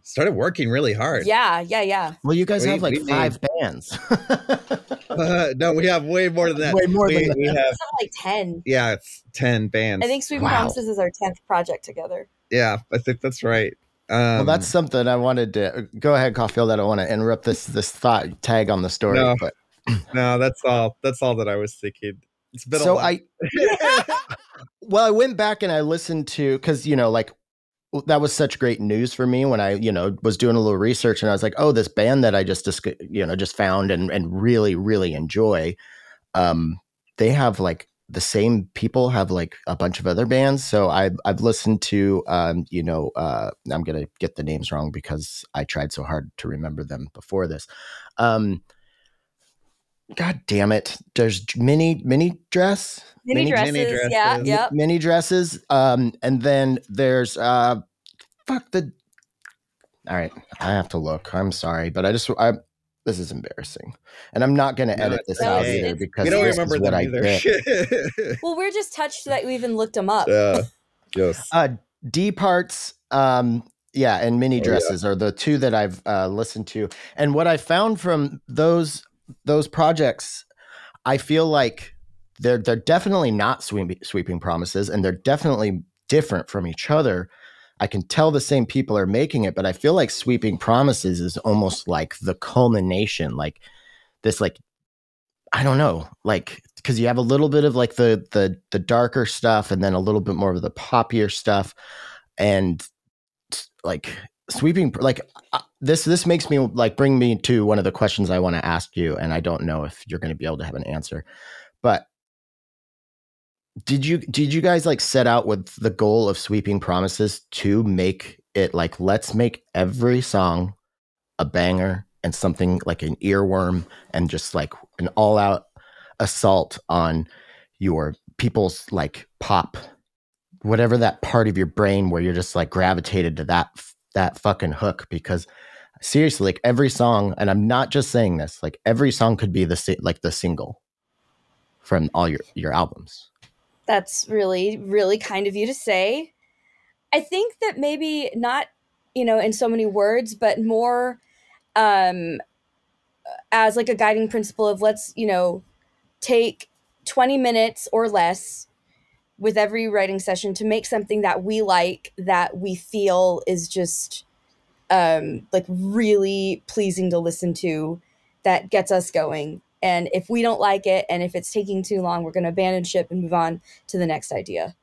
started working really hard. Yeah. Well, you guys have like five bands. No, we have way more than that. We have something like 10. Yeah, it's 10 bands. I think Sweeping Promises is our 10th project together. Yeah, I think that's right. Well, that's something I wanted to go ahead, Caulfield. I don't want to interrupt this thought tag on the story. No, but. No, that's all. That's all that I was thinking. It's been so a lot. Well, I went back and I listened to, because you know, like that was such great news for me when I, you know, was doing a little research, and I was like, oh, this band that I just found and really really enjoy, they have like. The same people have like a bunch of other bands. So I've listened to, I'm going to get the names wrong because I tried so hard to remember them before this. God damn it. There's Mini Dresses. Yeah. Yep. Mini Dresses. And then there's, all right. I have to look. I'm sorry, but this is embarrassing, and I'm not going to edit this out either because we don't remember what I did. Well, we're just touched that we even looked them up. Yes. D Parts, and Mini Dresses are the two that I've listened to, and what I found from those projects, I feel like they're definitely not Sweeping Promises, and they're definitely different from each other. I can tell the same people are making it, but I feel like Sweeping Promises is almost like the culmination, like this, like, I don't know, like, cause you have a little bit of like the darker stuff, and then a little bit more of the poppier stuff, and like Sweeping, like this makes me like, bring me to one of the questions I want to ask you. And I don't know if you're going to be able to have an answer, but did you guys like set out with the goal of Sweeping Promises to make it like, let's make every song a banger and something like an earworm, and just like an all out assault on your people's like pop, whatever that part of your brain where you're just like gravitated to that fucking hook? Because seriously, like every song, and I'm not just saying this, like every song could be the single from all your albums. That's really, really kind of you to say. I think that maybe not, you know, in so many words, but more as like a guiding principle of let's, you know, take 20 minutes or less with every writing session to make something that we like, that we feel is just like really pleasing to listen to, that gets us going. And if we don't like it, and if it's taking too long, we're going to abandon ship and move on to the next idea.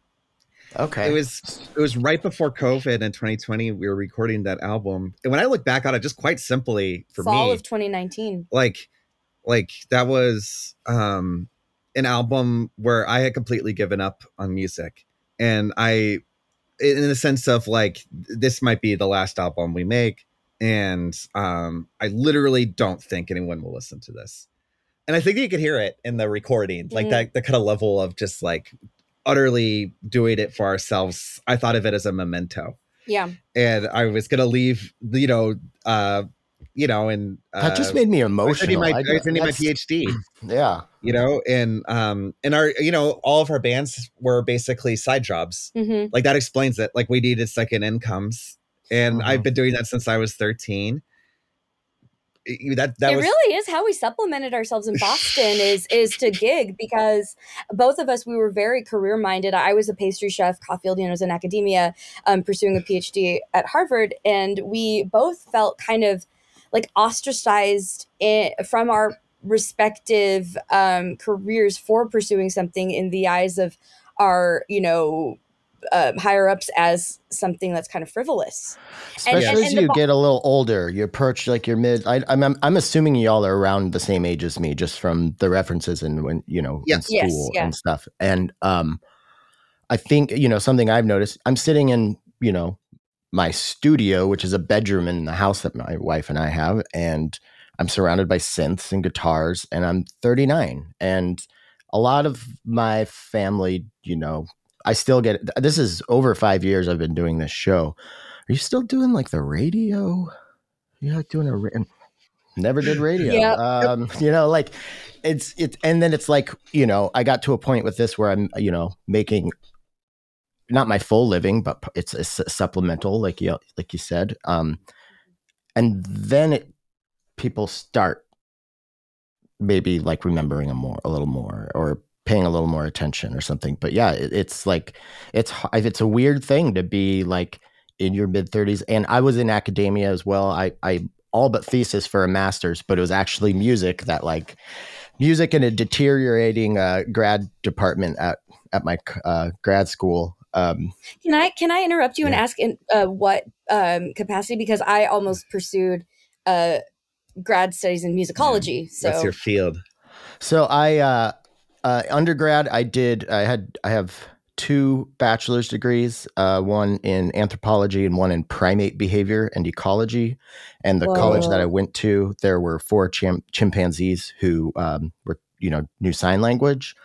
Okay. It was right before COVID in 2020. We were recording that album, and when I look back on it, just quite simply for me, fall of 2019. Like that was an album where I had completely given up on music, and I, in the sense of like, this might be the last album we make, and I literally don't think anyone will listen to this. And I think you could hear it in the recording, like that kind of level of just like utterly doing it for ourselves. I thought of it as a memento. Yeah. And I was going to leave, that just made me emotional. I was ending my PhD. Yeah. You know, and our, you know, all of our bands were basically side jobs. Mm-hmm. Like that explains it. Like we needed second incomes. And I've been doing that since I was 13. That was... really is how we supplemented ourselves in Boston is to gig, because both of us, we were very career minded. I was a pastry chef, Caulfield, was in academia, pursuing a PhD at Harvard. And we both felt kind of like ostracized from our respective careers for pursuing something in the eyes of our, higher ups as something that's kind of frivolous. Especially as you get a little older, you're perched like your mid. I'm assuming y'all are around the same age as me, just from the references and when in school and stuff. And I think something I've noticed. I'm sitting in my studio, which is a bedroom in the house that my wife and I have, and I'm surrounded by synths and guitars. And I'm 39, and a lot of my family, I still get it. This is over 5 years I've been doing this show. Are you still doing like the radio? You're like doing never did radio. Yeah. Like it's and then it's like, I got to a point with this where I'm, making not my full living, but it's a supplemental, like you said. And then people start maybe like remembering a little more or paying a little more attention or something. But yeah, it's like, it's a weird thing to be like in your mid 30s. And I was in academia as well. I all but thesis for a master's, but it was actually music in a deteriorating grad department at my grad school. Can I interrupt you and ask in what capacity? Because I almost pursued grad studies in musicology. So that's your field. So undergrad, I have two bachelor's degrees, one in anthropology and one in primate behavior and ecology. And the college that I went to, there were four chimpanzees who knew sign language.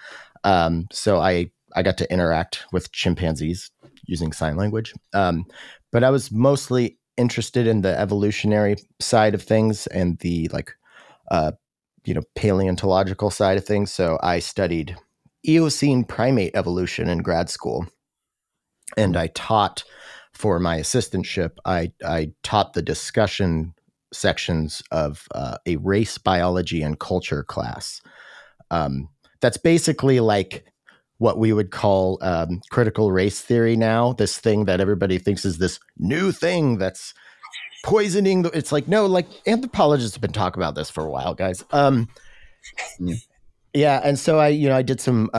So I got to interact with chimpanzees using sign language. But I was mostly interested in the evolutionary side of things and the paleontological side of things. So I studied Eocene primate evolution in grad school, and I taught for my assistantship. I taught the discussion sections of a race, biology, and culture class. That's basically like what we would call critical race theory now. This thing that everybody thinks is this new thing that's poisoning it's like, no, like anthropologists have been talking about this for a while, guys. And so I I did some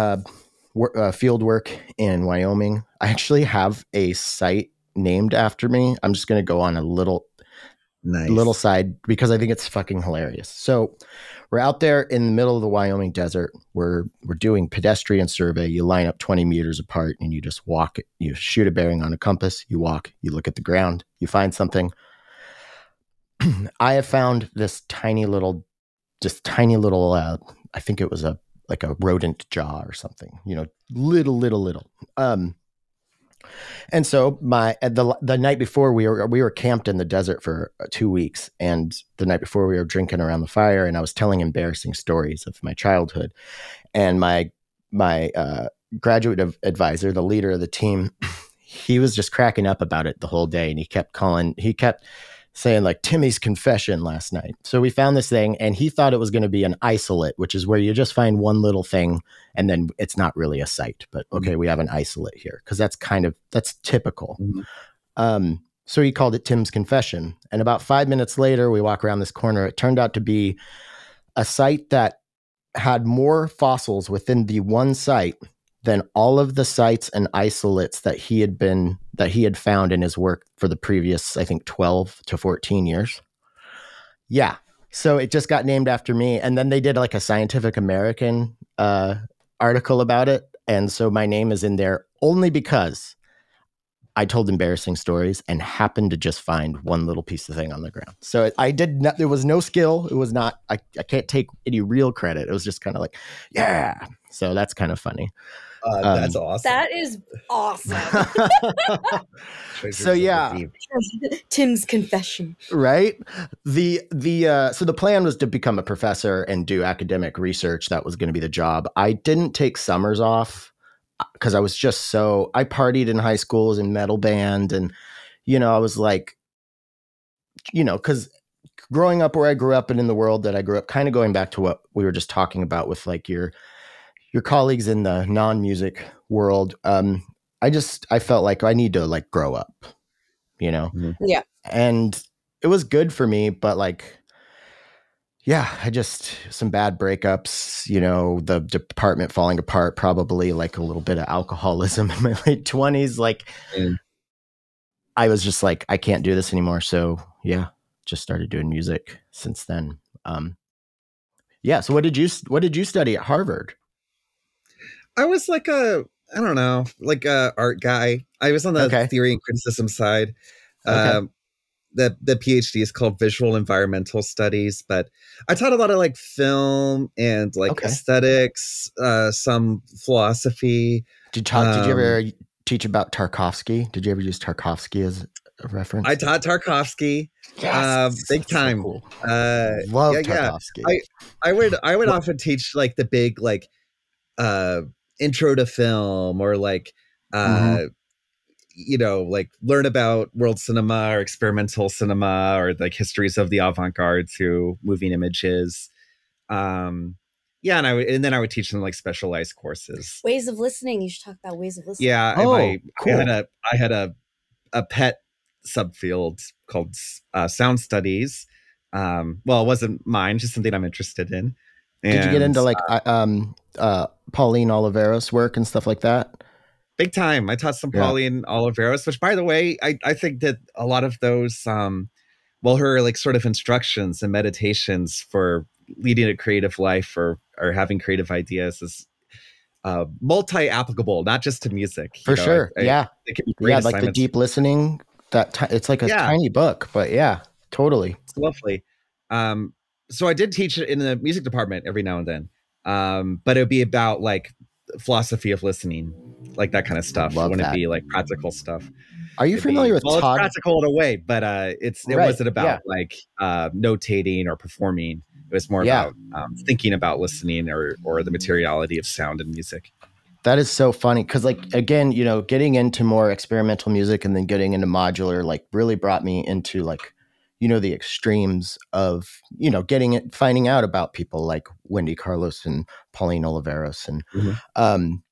field work in Wyoming. I actually have a site named after me. I'm just going to go on a little side because I think it's fucking hilarious. So we're out there in the middle of the Wyoming desert. We're doing pedestrian survey. You line up 20 meters apart and you just walk. You shoot a bearing on a compass. You walk. You look at the ground. You find something. I have found this tiny little, I think it was a rodent jaw or something, little. And so the night before we were camped in the desert for 2 weeks, and the night before we were drinking around the fire, and I was telling embarrassing stories of my childhood, and my graduate advisor, the leader of the team, he was just cracking up about it the whole day. And he kept saying like Timmy's confession last night. So we found this thing, and he thought it was going to be an isolate, which is where you just find one little thing and then it's not really a site, but okay, we have an isolate here. 'Cause that's typical. Mm-hmm. So he called it Tim's confession. And about 5 minutes later, we walk around this corner. It turned out to be a site that had more fossils within the one site than all of the sites and isolates that he had found in his work for the previous, I think, 12 to 14 years. Yeah. So it just got named after me. And then they did like a Scientific American article about it. And so my name is in there only because I told embarrassing stories and happened to just find one little piece of thing on the ground. So I did not, there was no skill. It was not, I can't take any real credit. It was just kind of like, yeah. So that's kind of funny. That's awesome. That is awesome. So yeah. Tim's confession. Right? So the plan was to become a professor and do academic research. That was going to be the job. I didn't take summers off because I was just so, I partied in high school, was in metal band. And, you know, I was like, you know, because growing up where I grew up and in the world that I grew up, kind of going back to what we were just talking about with like your colleagues in the non-music world, I felt like I need to like grow up, you know? Mm-hmm. Yeah. And it was good for me, but like, yeah, I just, some bad breakups, you know, the department falling apart, probably like a little bit of alcoholism in my late 20s. Like, I was just like, I can't do this anymore. So yeah, just started doing music since then. Yeah. So what did you study at Harvard? I was like a art guy. I was on the theory and criticism side. The PhD is called Visual Environmental Studies, but I taught a lot of like film and like aesthetics, some philosophy. Did you ever teach about Tarkovsky? Did you ever use Tarkovsky as a reference? I taught Tarkovsky, big time. So cool. Love Tarkovsky. Yeah. I would often teach like the big like intro to film or like you know, like learn about world cinema or experimental cinema or like histories of the avant-garde through moving images. And then I would teach them like specialized courses. Ways of listening. You should talk about ways of listening. Yeah. Cool. I had a pet subfield called sound studies. It wasn't mine, just something I'm interested in. Did you get into like Pauline Oliveros work and stuff like that? Big time. I taught some Pauline Oliveros, which by the way, I think that a lot of those, her like sort of instructions and meditations for leading a creative life or having creative ideas is multi-applicable, not just to music. For sure. It can be great assignments. Like the deep listening, it's like a tiny book, but yeah, totally. It's lovely. So I did teach it in the music department every now and then, but it would be about like philosophy of listening, like that kind of stuff. Love wouldn't that. It be like practical stuff. Are you familiar with Todd? It's practical in a way, but it wasn't about like notating or performing. It was more about thinking about listening or the materiality of sound and music. That is so funny because like, again, you know, getting into more experimental music and then getting into modular like really brought me into like, you know, the extremes of, you know, finding out about people like Wendy Carlos and Pauline Oliveros. And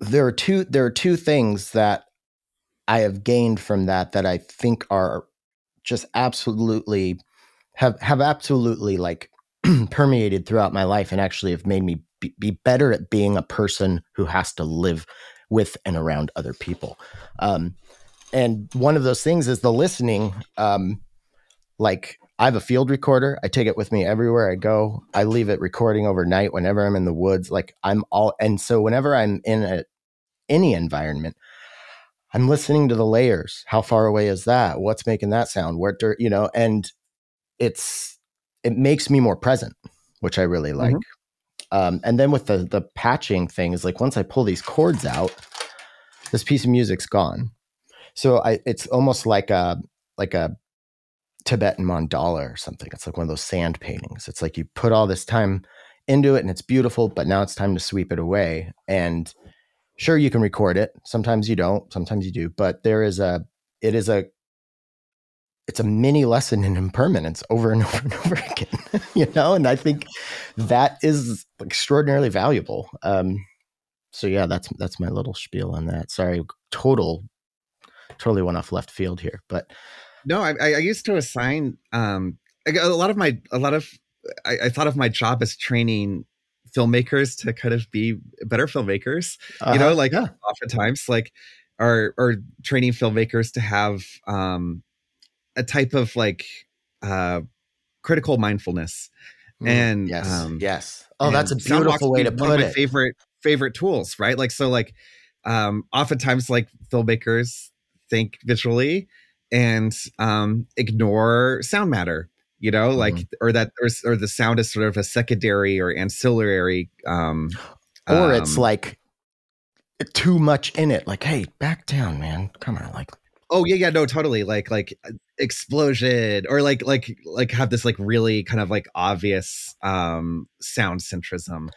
there are two things that I have gained from that I think are just absolutely have absolutely like permeated throughout my life and actually have made me be better at being a person who has to live with and around other people. And one of those things is the listening. Like I have a field recorder. I take it with me everywhere I go. I leave it recording overnight whenever I'm in the woods. Like and so whenever I'm in any environment, I'm listening to the layers. How far away is that? What's making that sound? What, you know, and it makes me more present, which I really like. And then with the patching thing is like, once I pull these chords out, this piece of music's gone. So it's almost like a Tibetan mandala or something. It's like one of those sand paintings. It's like you put all this time into it and it's beautiful, but now it's time to sweep it away. And sure, you can record it. Sometimes you don't, sometimes you do, but it's a mini lesson in impermanence over and over and over again, you know? And I think that is extraordinarily valuable. So yeah, that's my little spiel on that. Sorry, totally went off left field here, but no, I used to assign I thought of my job as training filmmakers to kind of be better filmmakers, you know, like oftentimes like or training filmmakers to have a type of like critical mindfulness. And yes. Oh, that's a beautiful way to put it. One of my favorite tools, right? Like, so like, Oftentimes, like, filmmakers think visually and ignore sound matter, you know, like, or the sound is sort of a secondary or ancillary. Or it's like too much in it. Like, hey, back down, man. Come on, like. Oh yeah, no, totally. Like explosion, or like have this like really kind of like obvious sound centrism.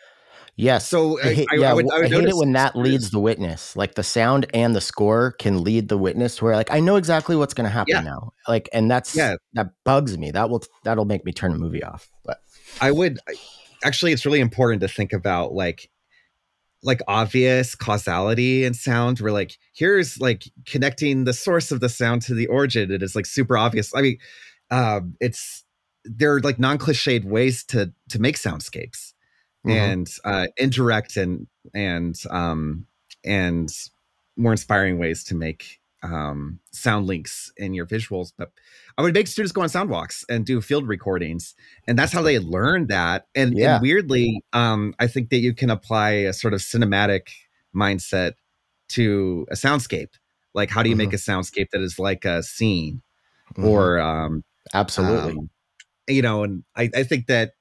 Yes. So I would hate it when that leads the witness. Like the sound and the score can lead the witness to where like I know exactly what's going to happen now. Like, and that's that bugs me. That'll make me turn a movie off. But I would actually, it's really important to think about like obvious causality in sound, where like here's like connecting the source of the sound to the origin. It is like super obvious. I mean, there are like non-cliched ways to make soundscapes. Mm-hmm. And indirect and more inspiring ways to make sound links in your visuals. But I would make students go on sound walks and do field recordings, and that's how they learn that. And weirdly, I think that you can apply a sort of cinematic mindset to a soundscape. Like, how do you make a soundscape that is like a scene, or absolutely, you know? And I think that.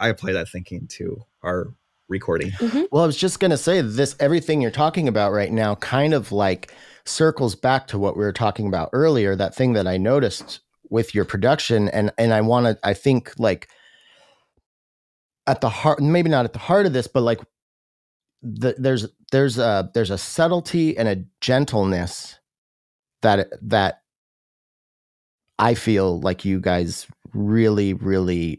I apply that thinking to our recording. Mm-hmm. Well, I was just going to say this, everything you're talking about right now kind of like circles back to what we were talking about earlier, that thing that I noticed with your production. And I think like at the heart, maybe not at the heart of this, but like there's a subtlety and a gentleness that I feel like you guys really, really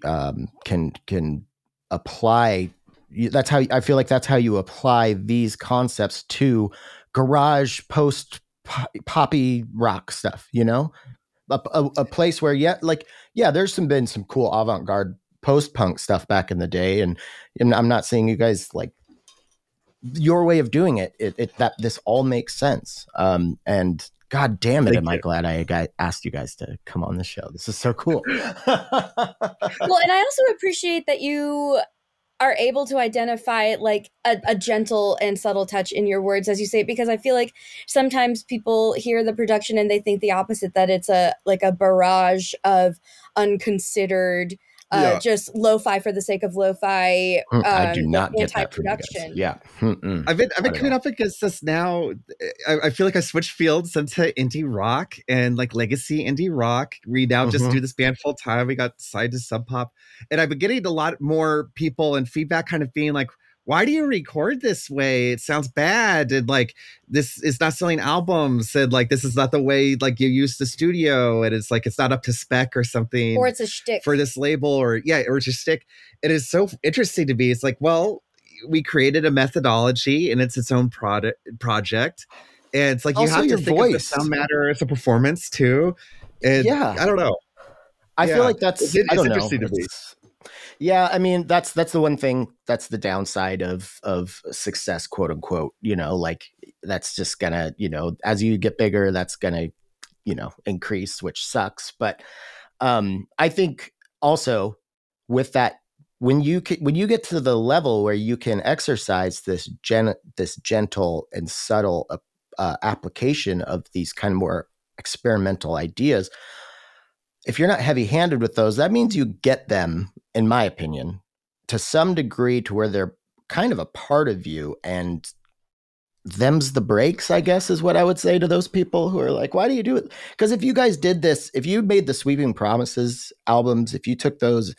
can apply. That's how I feel like that's how you apply these concepts to garage post poppy rock stuff, you know, a place where there's been some cool avant-garde post-punk stuff back in the day, and I'm not saying you guys like your way of doing it that this all makes sense, and God damn it, am I glad I asked you guys to come on the show. This is so cool. Well, and I also appreciate that you are able to identify like a gentle and subtle touch in your words, as you say, because I feel like sometimes people hear the production and they think the opposite, that it's a barrage of unconsidered, just lo-fi for the sake of lo-fi. I do not get that production. Yeah. Mm-mm. I've been coming up against this now. I feel like I switched fields into indie rock and like legacy indie rock. We now just do this band full time. We got signed to Sub Pop, and I've been getting a lot more people and feedback kind of being like, why do you record this way? It sounds bad. And like, this is not selling albums. And like, this is not the way like you use the studio. And it's like, it's not up to spec or something. Or it's a shtick. For this label or it's a shtick. It is so interesting to me. It's like, well, we created a methodology and it's own project. And it's like, also, you have to think of the sound matter as a performance too. And I don't know. I feel like that's, I don't know. It's interesting to me. Yeah, I mean, that's the one thing, that's the downside of success, quote unquote, you know, like that's just gonna, you know, as you get bigger, that's gonna, you know, increase, which sucks. But I think also with that, when you get to the level where you can exercise this gentle and subtle application of these kind of more experimental ideas, if you're not heavy-handed with those, that means you get them, in my opinion, to some degree to where they're kind of a part of you, and them's the breaks, I guess, is what I would say to those people who are like, why do you do it? Because if you guys did this, if you made the Sweeping Promises albums, if you took those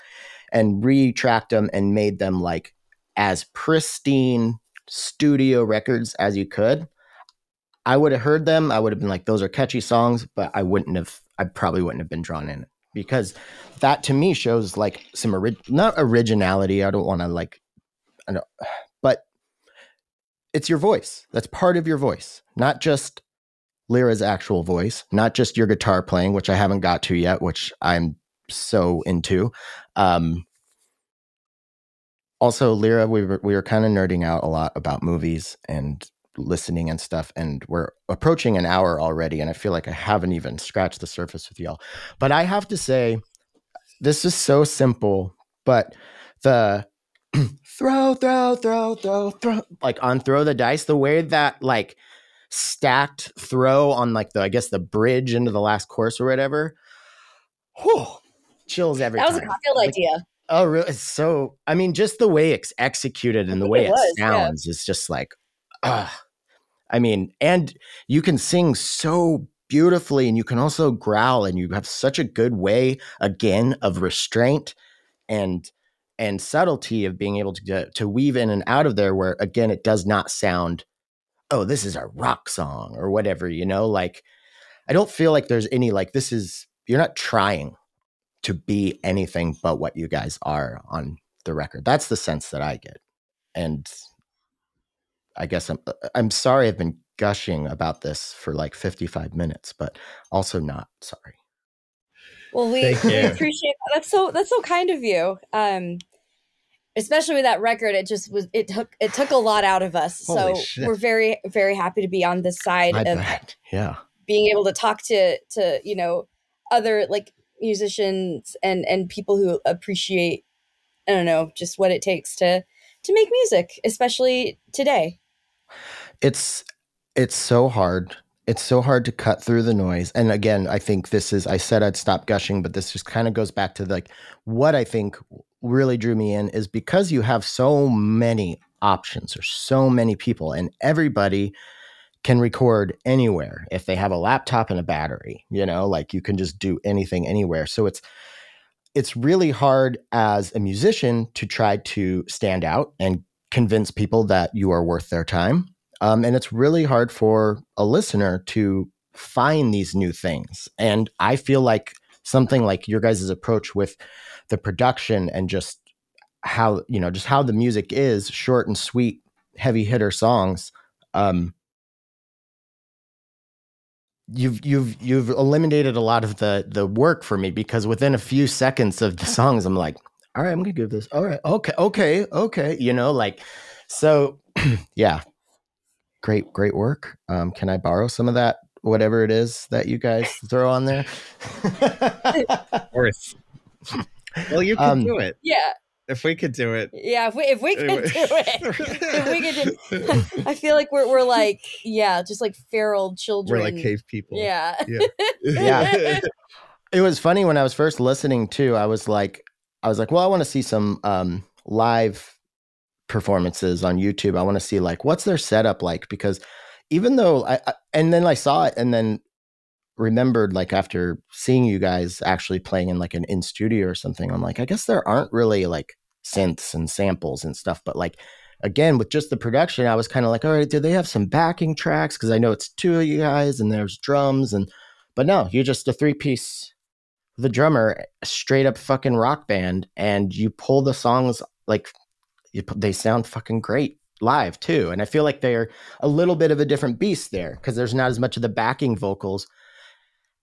and retracked them and made them like as pristine studio records as you could, I would have heard them. I would have been like, those are catchy songs, but I probably wouldn't have been drawn in, because that to me shows like some not originality. I don't want to like, I know, but it's your voice. That's part of your voice, not just Lira's actual voice, not just your guitar playing, which I haven't got to yet, which I'm so into. Also, Lira, we were kind of nerding out a lot about movies and listening and stuff, and we're approaching an hour already, and I feel like I haven't even scratched the surface with y'all. But I have to say, this is so simple, but the throw, like on Throw the Dice, the way that like stacked throw on like the, I guess the bridge into the last course or whatever. Whew, chills every time. That was a Caulfield idea. Oh, really? So, I mean, just the way it's executed and the way it sounds is just like, I mean, and you can sing so beautifully and you can also growl and you have such a good way, again, of restraint and subtlety of being able to weave in and out of there where, again, it does not sound, oh, this is a rock song or whatever, you know? Like, I don't feel like there's any, like, this is, you're not trying to be anything but what you guys are on the record. That's the sense that I get. And I guess I'm sorry I've been gushing about this for like 55 minutes, but also not sorry. Well, we appreciate that. That's so kind of you. Especially with that record, it just was, it took a lot out of us. Holy shit. We're very, very happy to be on this side of being able to talk to, you know, other like musicians and people who appreciate, I don't know, just what it takes to make music, especially today. It's so hard. It's so hard to cut through the noise. And again, I think this is, I said I'd stop gushing, but this just kind of goes back to like what I think really drew me in is because you have so many options or so many people and everybody can record anywhere. If they have a laptop and a battery, you know, like you can just do anything anywhere. So it's really hard as a musician to try to stand out and convince people that you are worth their time. And it's really hard for a listener to find these new things. And I feel like something like your guys' approach with the production and just how, you know, just how the music is, short and sweet, heavy hitter songs. You've eliminated a lot of the work for me because within a few seconds of the songs, I'm like, all right, I'm going to give this. All right. Okay. You know, like, so yeah. Great work. Can I borrow some of that, whatever it is that you guys throw on there? Of course. Well, you can do it. Yeah. If we could do it. Yeah. If we could do it. I feel like we're like, yeah, just like feral children. We're like cave people. Yeah. It was funny when I was first listening too. I was like, well, I want to see some live performances on YouTube. I want to see like what's their setup like, because even though I saw it and then remembered, like after seeing you guys actually playing in like an in studio or something, I'm like, I guess there aren't really like synths and samples and stuff, but like again with just the production, I was kind of like, all right, do they have some backing tracks, because I know it's two of you guys and there's drums, and but no, you're just a three-piece, the drummer, straight up fucking rock band, and you pull the songs like they sound fucking great live too. And I feel like they're a little bit of a different beast there because there's not as much of the backing vocals.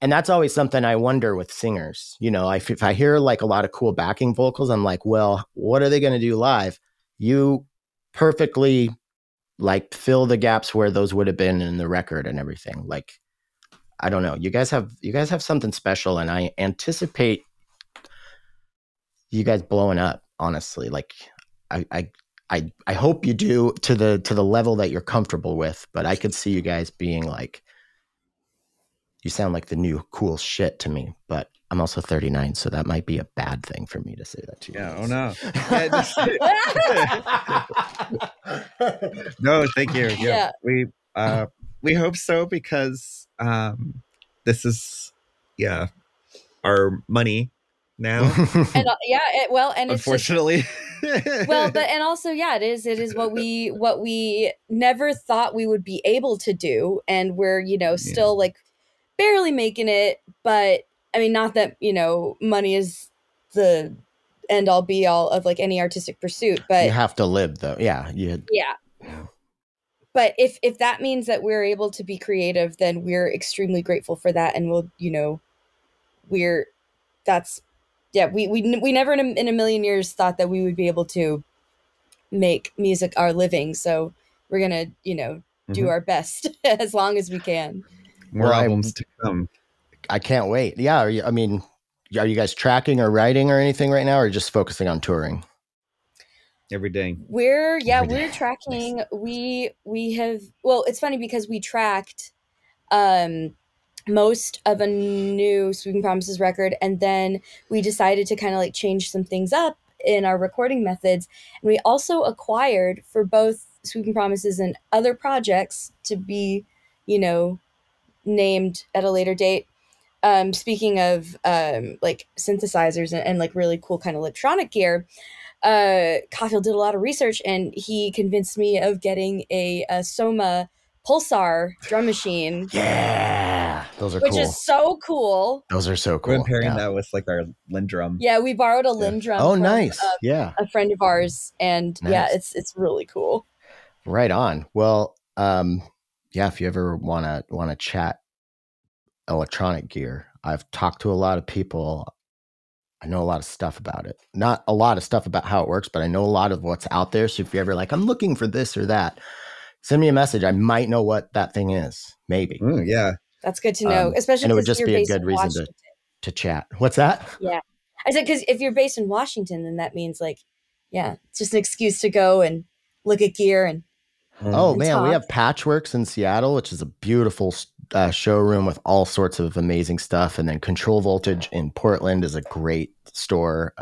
And that's always something I wonder with singers. You know, if I hear like a lot of cool backing vocals, I'm like, well, what are they going to do live? You perfectly like fill the gaps where those would have been in the record and everything. Like, I don't know. You guys have something special, and I anticipate you guys blowing up, honestly. Like, I hope you do to the level that you're comfortable with, but I could see you guys being like, you sound like the new cool shit to me, but I'm also 39, so that might be a bad thing for me to say that to you. Yeah, oh no. No, thank you. Yeah. We hope so, because this is our money now. And unfortunately. It is what we never thought we would be able to do, and we're still like barely making it, but I mean, not that money is the end all be all of like any artistic pursuit, but you have to live though. Yeah. But if that means that we're able to be creative, then we're extremely grateful for that, and we'll we never in a million years thought that we would be able to make music our living. So we're going to, do our best as long as we can. More albums to come. I can't wait. Yeah. I mean, are you guys tracking or writing or anything right now, or just focusing on touring? every day. We're tracking. We have, well, it's funny because we tracked most of a new Sweeping Promises record, and then we decided to kind of like change some things up in our recording methods. And we also acquired for both Sweeping Promises and other projects to be, you know, named at a later date. Speaking of like synthesizers and like really cool kind of electronic gear, Caulfield did a lot of research and he convinced me of getting a Soma Pulsar drum machine. Yeah, those are cool. Which is so cool. Those are so cool. We're pairing that with like our Lindrum. Yeah, we borrowed a Lindrum. Oh, from, nice. A friend of ours, and nice. Yeah, it's really cool. Right on. Well, yeah, if you ever wanna chat electronic gear, I've talked to a lot of people. I know a lot of stuff about it. Not a lot of stuff about how it works, but I know a lot of what's out there. So if you're ever like, I'm looking for this or that, send me a message. I might know what that thing is. Maybe. Mm, yeah. That's good to know. Especially and it would just be a good reason to chat. What's that? Yeah. I said, because if you're based in Washington, then that means like, yeah, it's just an excuse to go and look at gear and oh, man, talk. We have Patchwerks in Seattle, which is a beautiful showroom with all sorts of amazing stuff. And then Control Voltage in Portland is a great store.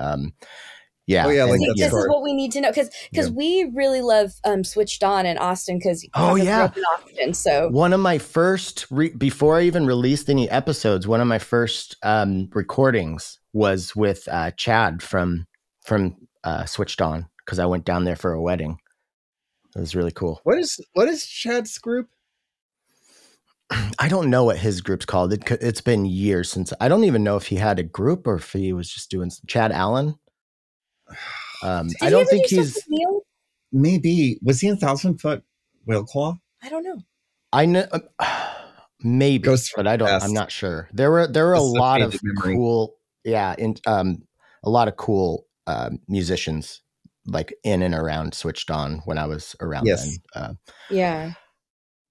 Yeah. Oh, yeah, like this is what we need to know. Because we really love Switched On in Austin because Austin, so one of my first, before I even released any episodes, one of my first recordings was with Chad from Switched On because I went down there for a wedding. It was really cool. What is Chad's group? I don't know what his group's called. It's been years since. I don't even know if he had a group or if he was just doing Chad Allen. I don't think he's. Maybe was he in 1,000 Foot Whale Claw? I don't know. I know maybe, but I don't. I'm not sure. There were a lot of cool, a lot of cool musicians like in and around Switched On when I was around then.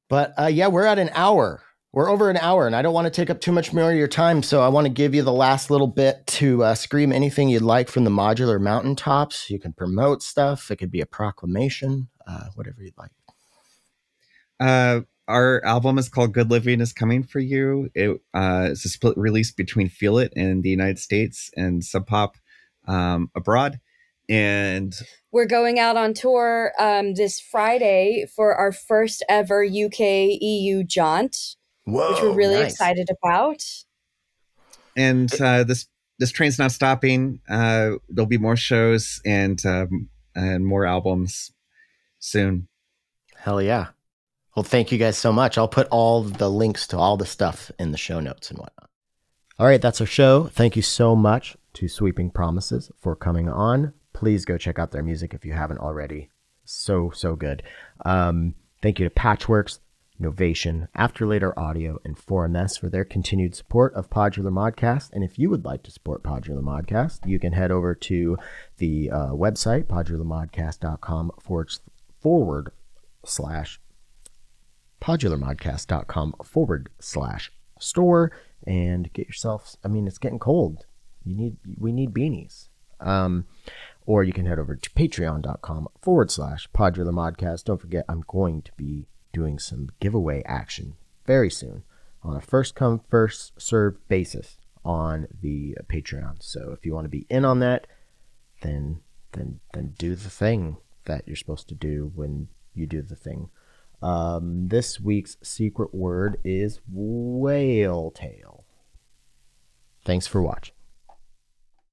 But we're at an hour. We're over an hour, and I don't want to take up too much more of your time, so I want to give you the last little bit to scream anything you'd like from the modular mountaintops. You can promote stuff. It could be a proclamation, whatever you'd like. Our album is called Good Living is Coming for You. It's a split release between Feel It in the United States and Sub Pop abroad. And we're going out on tour this Friday for our first ever UK-EU jaunt, which we're really excited about. And this train's not stopping. There'll be more shows and more albums soon. Hell yeah. Well, thank you guys so much. I'll put all the links to all the stuff in the show notes and whatnot. All right, that's our show. Thank you so much to Sweeping Promises for coming on. Please go check out their music if you haven't already. So, so good. Thank you to Patchwerks, Novation, After Later Audio, and 4MS for their continued support of Podular Modcast. And if you would like to support Podular Modcast, you can head over to the website, podularmodcast.com/, podularmodcast.com/store, and get yourself, it's getting cold. We need beanies. Or you can head over to patreon.com/Podular Modcast. Don't forget, I'm going to be doing some giveaway action very soon on a first come, first serve basis on the Patreon. So if you want to be in on that, then do the thing that you're supposed to do when you do the thing. This week's secret word is whale tail. Thanks for watching.